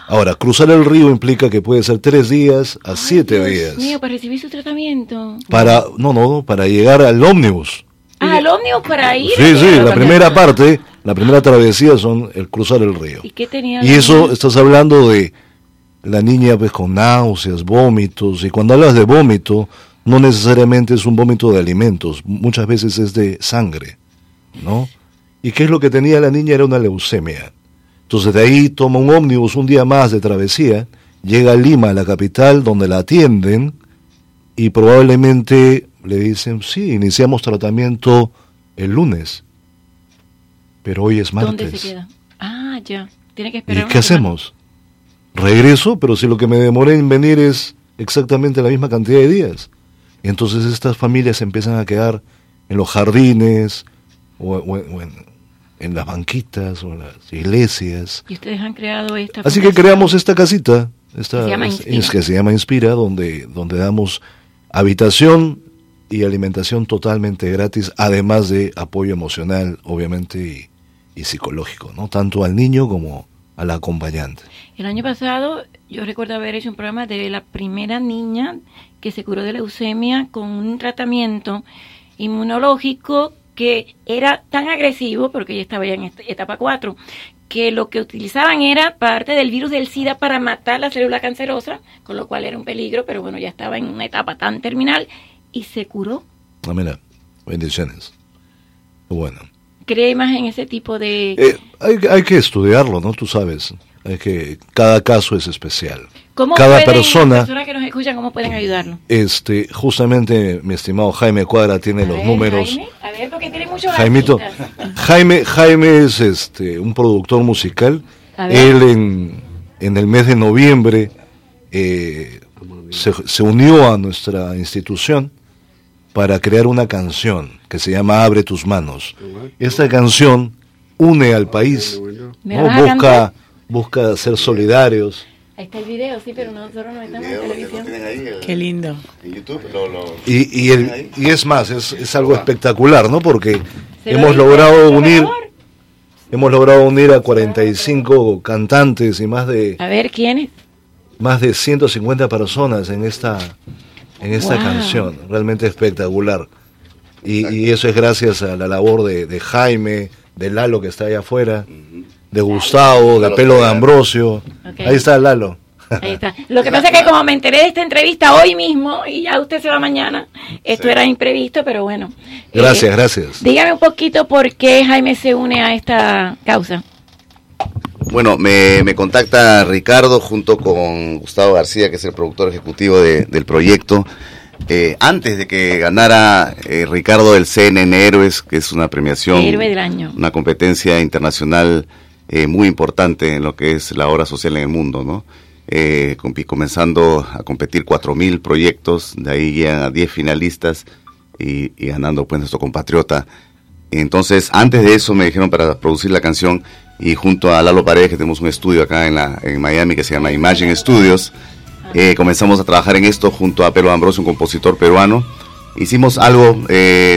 Ahora, cruzar el río implica que puede ser 3 días a 7 días. Mío, para recibir su tratamiento. Para llegar al ómnibus. Ah, al ómnibus para ir. Sí, la primera parte, la primera travesía son el cruzar el río. ¿Y qué tenía? Y eso estás hablando de la niña pues con náuseas, vómitos, y cuando hablas de vómito, no necesariamente es un vómito de alimentos, muchas veces es de sangre, ¿no? ¿Y qué es lo que tenía la niña? Era una leucemia. Entonces de ahí toma un ómnibus un día más de travesía, llega a Lima, la capital, donde la atienden y probablemente le dicen, sí, iniciamos tratamiento el lunes, pero hoy es martes. ¿Dónde se queda? Ah, ya, tiene que esperar. ¿Y qué hacemos? Regreso, pero si lo que me demoré en venir es exactamente la misma cantidad de días. Entonces estas familias empiezan a quedar en los jardines o en las banquitas o en las iglesias. Y ustedes han creado esta... Así que creamos esta casita, que se llama Inspira, donde damos habitación y alimentación totalmente gratis, además de apoyo emocional, obviamente, y psicológico, ¿no? Tanto al niño como al acompañante. El año pasado yo recuerdo haber hecho un programa de la primera niña que se curó de leucemia con un tratamiento inmunológico que era tan agresivo, porque ella estaba ya en etapa 4, que lo que utilizaban era parte del virus del SIDA para matar la célula cancerosa, con lo cual era un peligro, pero bueno, ya estaba en una etapa tan terminal y se curó. Ah, mira, bendiciones. Bueno. ¿Cree más en ese tipo de...? Hay que estudiarlo, ¿no? Tú sabes, hay que cada caso es especial. Las personas que nos escuchan, ¿cómo pueden ayudarnos? Justamente mi estimado Jaime Cuadra tiene números. Jaime, a ver, porque tiene muchos Jaimito. Jaime es un productor musical. Él en el mes de noviembre se unió a nuestra institución para crear una canción que se llama Abre tus manos. Esta canción une al país, ¿no? Busca ser solidarios. Ahí está el video, sí, pero nosotros no estamos en televisión. Qué lindo. En YouTube. Y es más, es algo espectacular, ¿no? Porque hemos logrado unir a 45 cantantes y más de... A ver, ¿quiénes? Más de 150 personas en esta canción, realmente espectacular. Y eso es gracias a la labor de Jaime, de Lalo que está allá afuera, de Gustavo, de Pelo de Ambrosio. Okay. Ahí está Lalo. Ahí está. Lo que pasa es que como me enteré de esta entrevista hoy mismo y ya usted se va mañana, esto era imprevisto, pero bueno. Gracias, gracias. Dígame un poquito por qué Jaime se une a esta causa. Bueno, me contacta Ricardo junto con Gustavo García, que es el productor ejecutivo del proyecto. Antes de que ganara Ricardo el CNN Héroes, que es una premiación, Héroe del Año, una competencia internacional muy importante en lo que es la obra social en el mundo, ¿no? Comenzando a competir 4.000 proyectos, de ahí llegan a 10 finalistas y ganando pues nuestro compatriota. Entonces, antes de eso me dijeron para producir la canción, y junto a Lalo Paredes, que tenemos un estudio acá en Miami que se llama Imagine Studios, comenzamos a trabajar en esto junto a Pelo Ambrosio, un compositor peruano. Hicimos algo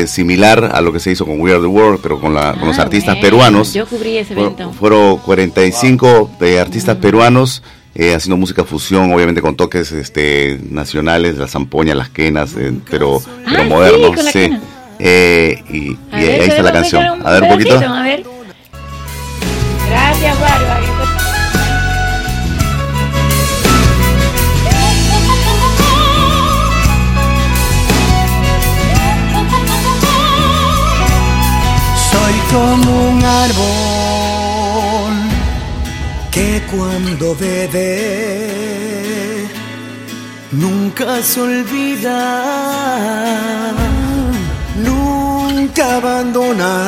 similar a lo que se hizo con We Are The World, pero con los artistas peruanos. Yo cubrí ese evento. Fueron 45 artistas peruanos haciendo música fusión, obviamente con toques nacionales, las zampoñas, las quenas, pero modernos. Sí, y ahí está la canción. A ver un poquito. A ver. Gracias, Bárbara. Como un árbol que cuando bebe nunca se olvida, nunca abandona.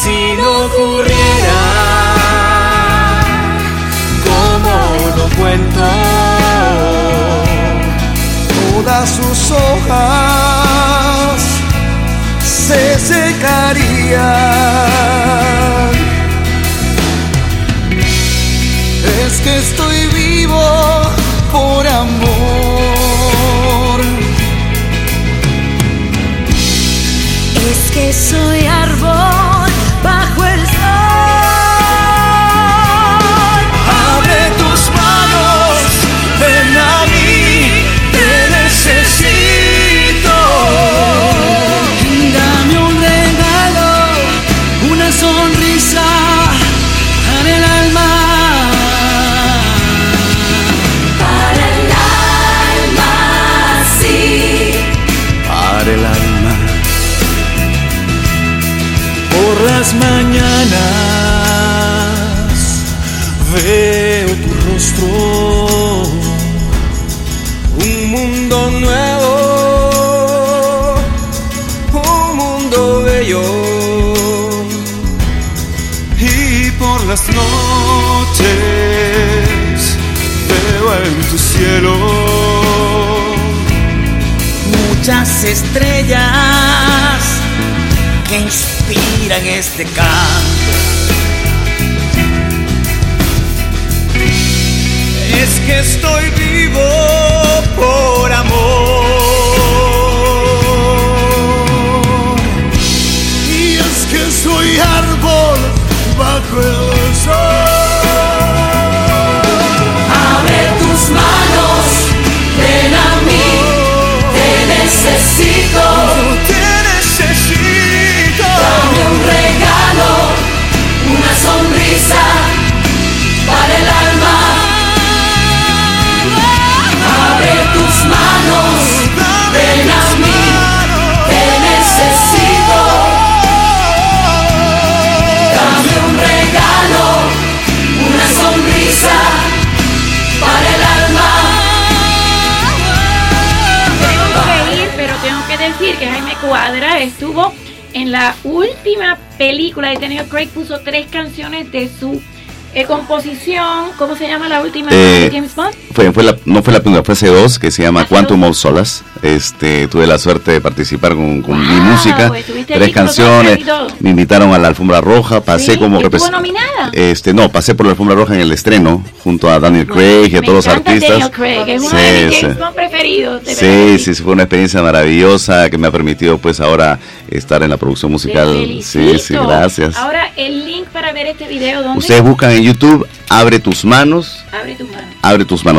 Si no ocurriera como lo cuento, todas sus hojas se secarían. Es que estoy vivo por amor. Es que soy árbol. un mundo nuevo, un mundo bello. Y por las noches veo en tu cielo muchas estrellas que inspiran este canto. Es que estoy vivo por amor. Y es que soy árbol bajo el sol. Abre tus manos, ven a mí, te necesito. Te necesito. Dame un regalo, una sonrisa para el alma. Manos, ven a mí, te necesito. Dame un regalo, una sonrisa para el alma. Tengo que ir, pero tengo que decir que Jaime Cuadra estuvo en la última película de Tenio Craig, puso 3 canciones de su composición. ¿Cómo se llama la última de James Bond? No fue la primera, fue C2, que se llama Quantum of Solace. Tuve la suerte de participar con mi música, pues, 3 canciones, me invitaron a la alfombra roja, pasé como representante. No, pasé por la alfombra roja en el estreno junto a Daniel Craig y a todos los artistas. Daniel Craig es uno de mis James Bond preferidos. Sí, fue una experiencia maravillosa que me ha permitido pues ahora estar en la producción musical. Sí, gracias. Ahora el link para ver este video, ¿dónde? Ustedes buscan en YouTube Abre tus manos,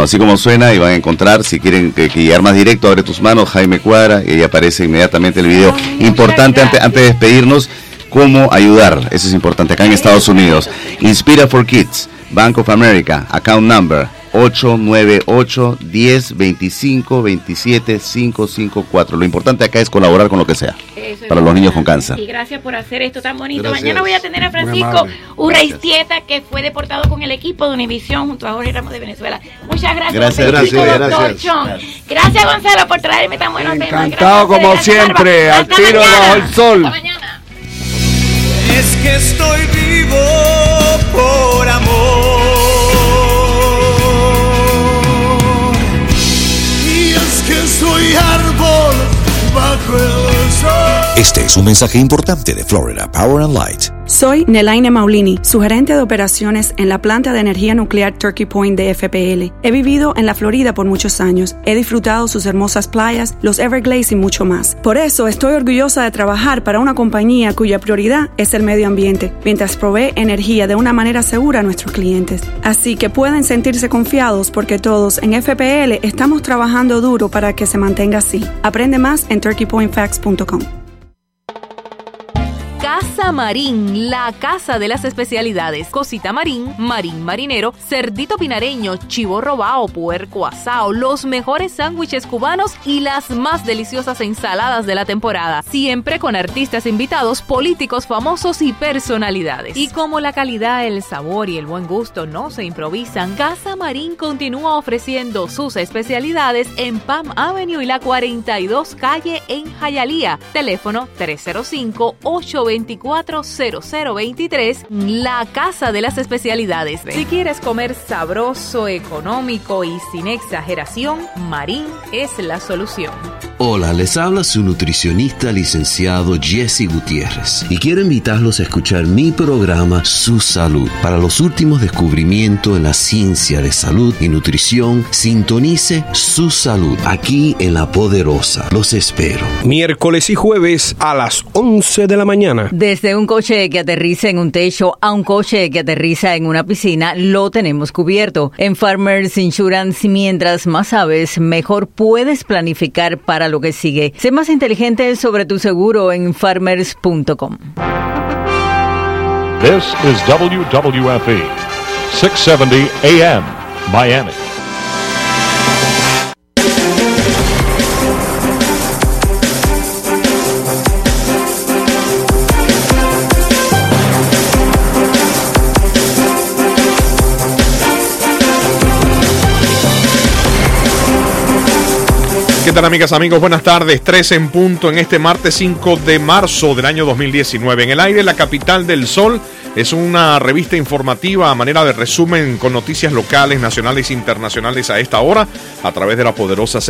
así como suena, y van a encontrar, si quieren guiar más directo, Abre tus manos, Jaime Cuadra, y ahí aparece inmediatamente el video. Importante, antes de despedirnos, cómo ayudar, eso es importante, acá en Estados Unidos. Inspira for Kids, Bank of America, account number 898-1025-27554. Lo importante acá es colaborar con lo que sea, para los niños con cáncer. Y gracias por hacer esto tan bonito. Gracias. Mañana voy a tener a Francisco Urreistieta, que fue deportado con el equipo de Univisión junto a Jorge Ramos de Venezuela. Muchas gracias. Gracias, Gonzalo, por traerme tan buenos temas. Encantado, como siempre, al tiro bajo el sol. Hasta mañana. Es que estoy vivo por amor. Soy árbol bajo el sol. Este es un mensaje importante de Florida Power and Light. Soy Nelaine Maulini, su gerente de operaciones en la planta de energía nuclear Turkey Point de FPL. He vivido en la Florida por muchos años. He disfrutado sus hermosas playas, los Everglades y mucho más. Por eso estoy orgullosa de trabajar para una compañía cuya prioridad es el medio ambiente, mientras provee energía de una manera segura a nuestros clientes. Así que pueden sentirse confiados porque todos en FPL estamos trabajando duro para que se mantenga así. Aprende más en turkeypointfacts.com. Casa Marín, la casa de las especialidades. Cosita Marín, Marín Marinero, Cerdito Pinareño, Chivo Robao, Puerco Asao, los mejores sándwiches cubanos y las más deliciosas ensaladas de la temporada. Siempre con artistas invitados, políticos famosos y personalidades. Y como la calidad, el sabor y el buen gusto no se improvisan, Casa Marín continúa ofreciendo sus especialidades en Pam Avenue y la 42 calle en Hialeah. Teléfono 305-824-0023, la casa de las especialidades. Si quieres comer sabroso, económico y sin exageración, Marín es la solución. Hola, les habla su nutricionista licenciado Jesse Gutiérrez y quiero invitarlos a escuchar mi programa Su Salud. Para los últimos descubrimientos en la ciencia de salud y nutrición, sintonice Su Salud aquí en La Poderosa. Los espero. Miércoles y jueves a las 11 de la mañana. Desde un coche que aterriza en un techo a un coche que aterriza en una piscina, lo tenemos cubierto. En Farmers Insurance, mientras más sabes, mejor puedes planificar para lo que sigue. Sé más inteligente sobre tu seguro en farmers.com. This is WWFE, 670 AM, Miami. ¿Qué tal, amigas, amigos? Buenas tardes, 3 en punto en este martes 5 de marzo del año 2019. En el aire, La Capital del Sol es una revista informativa a manera de resumen con noticias locales, nacionales e internacionales a esta hora a través de La Poderosa 670 AM.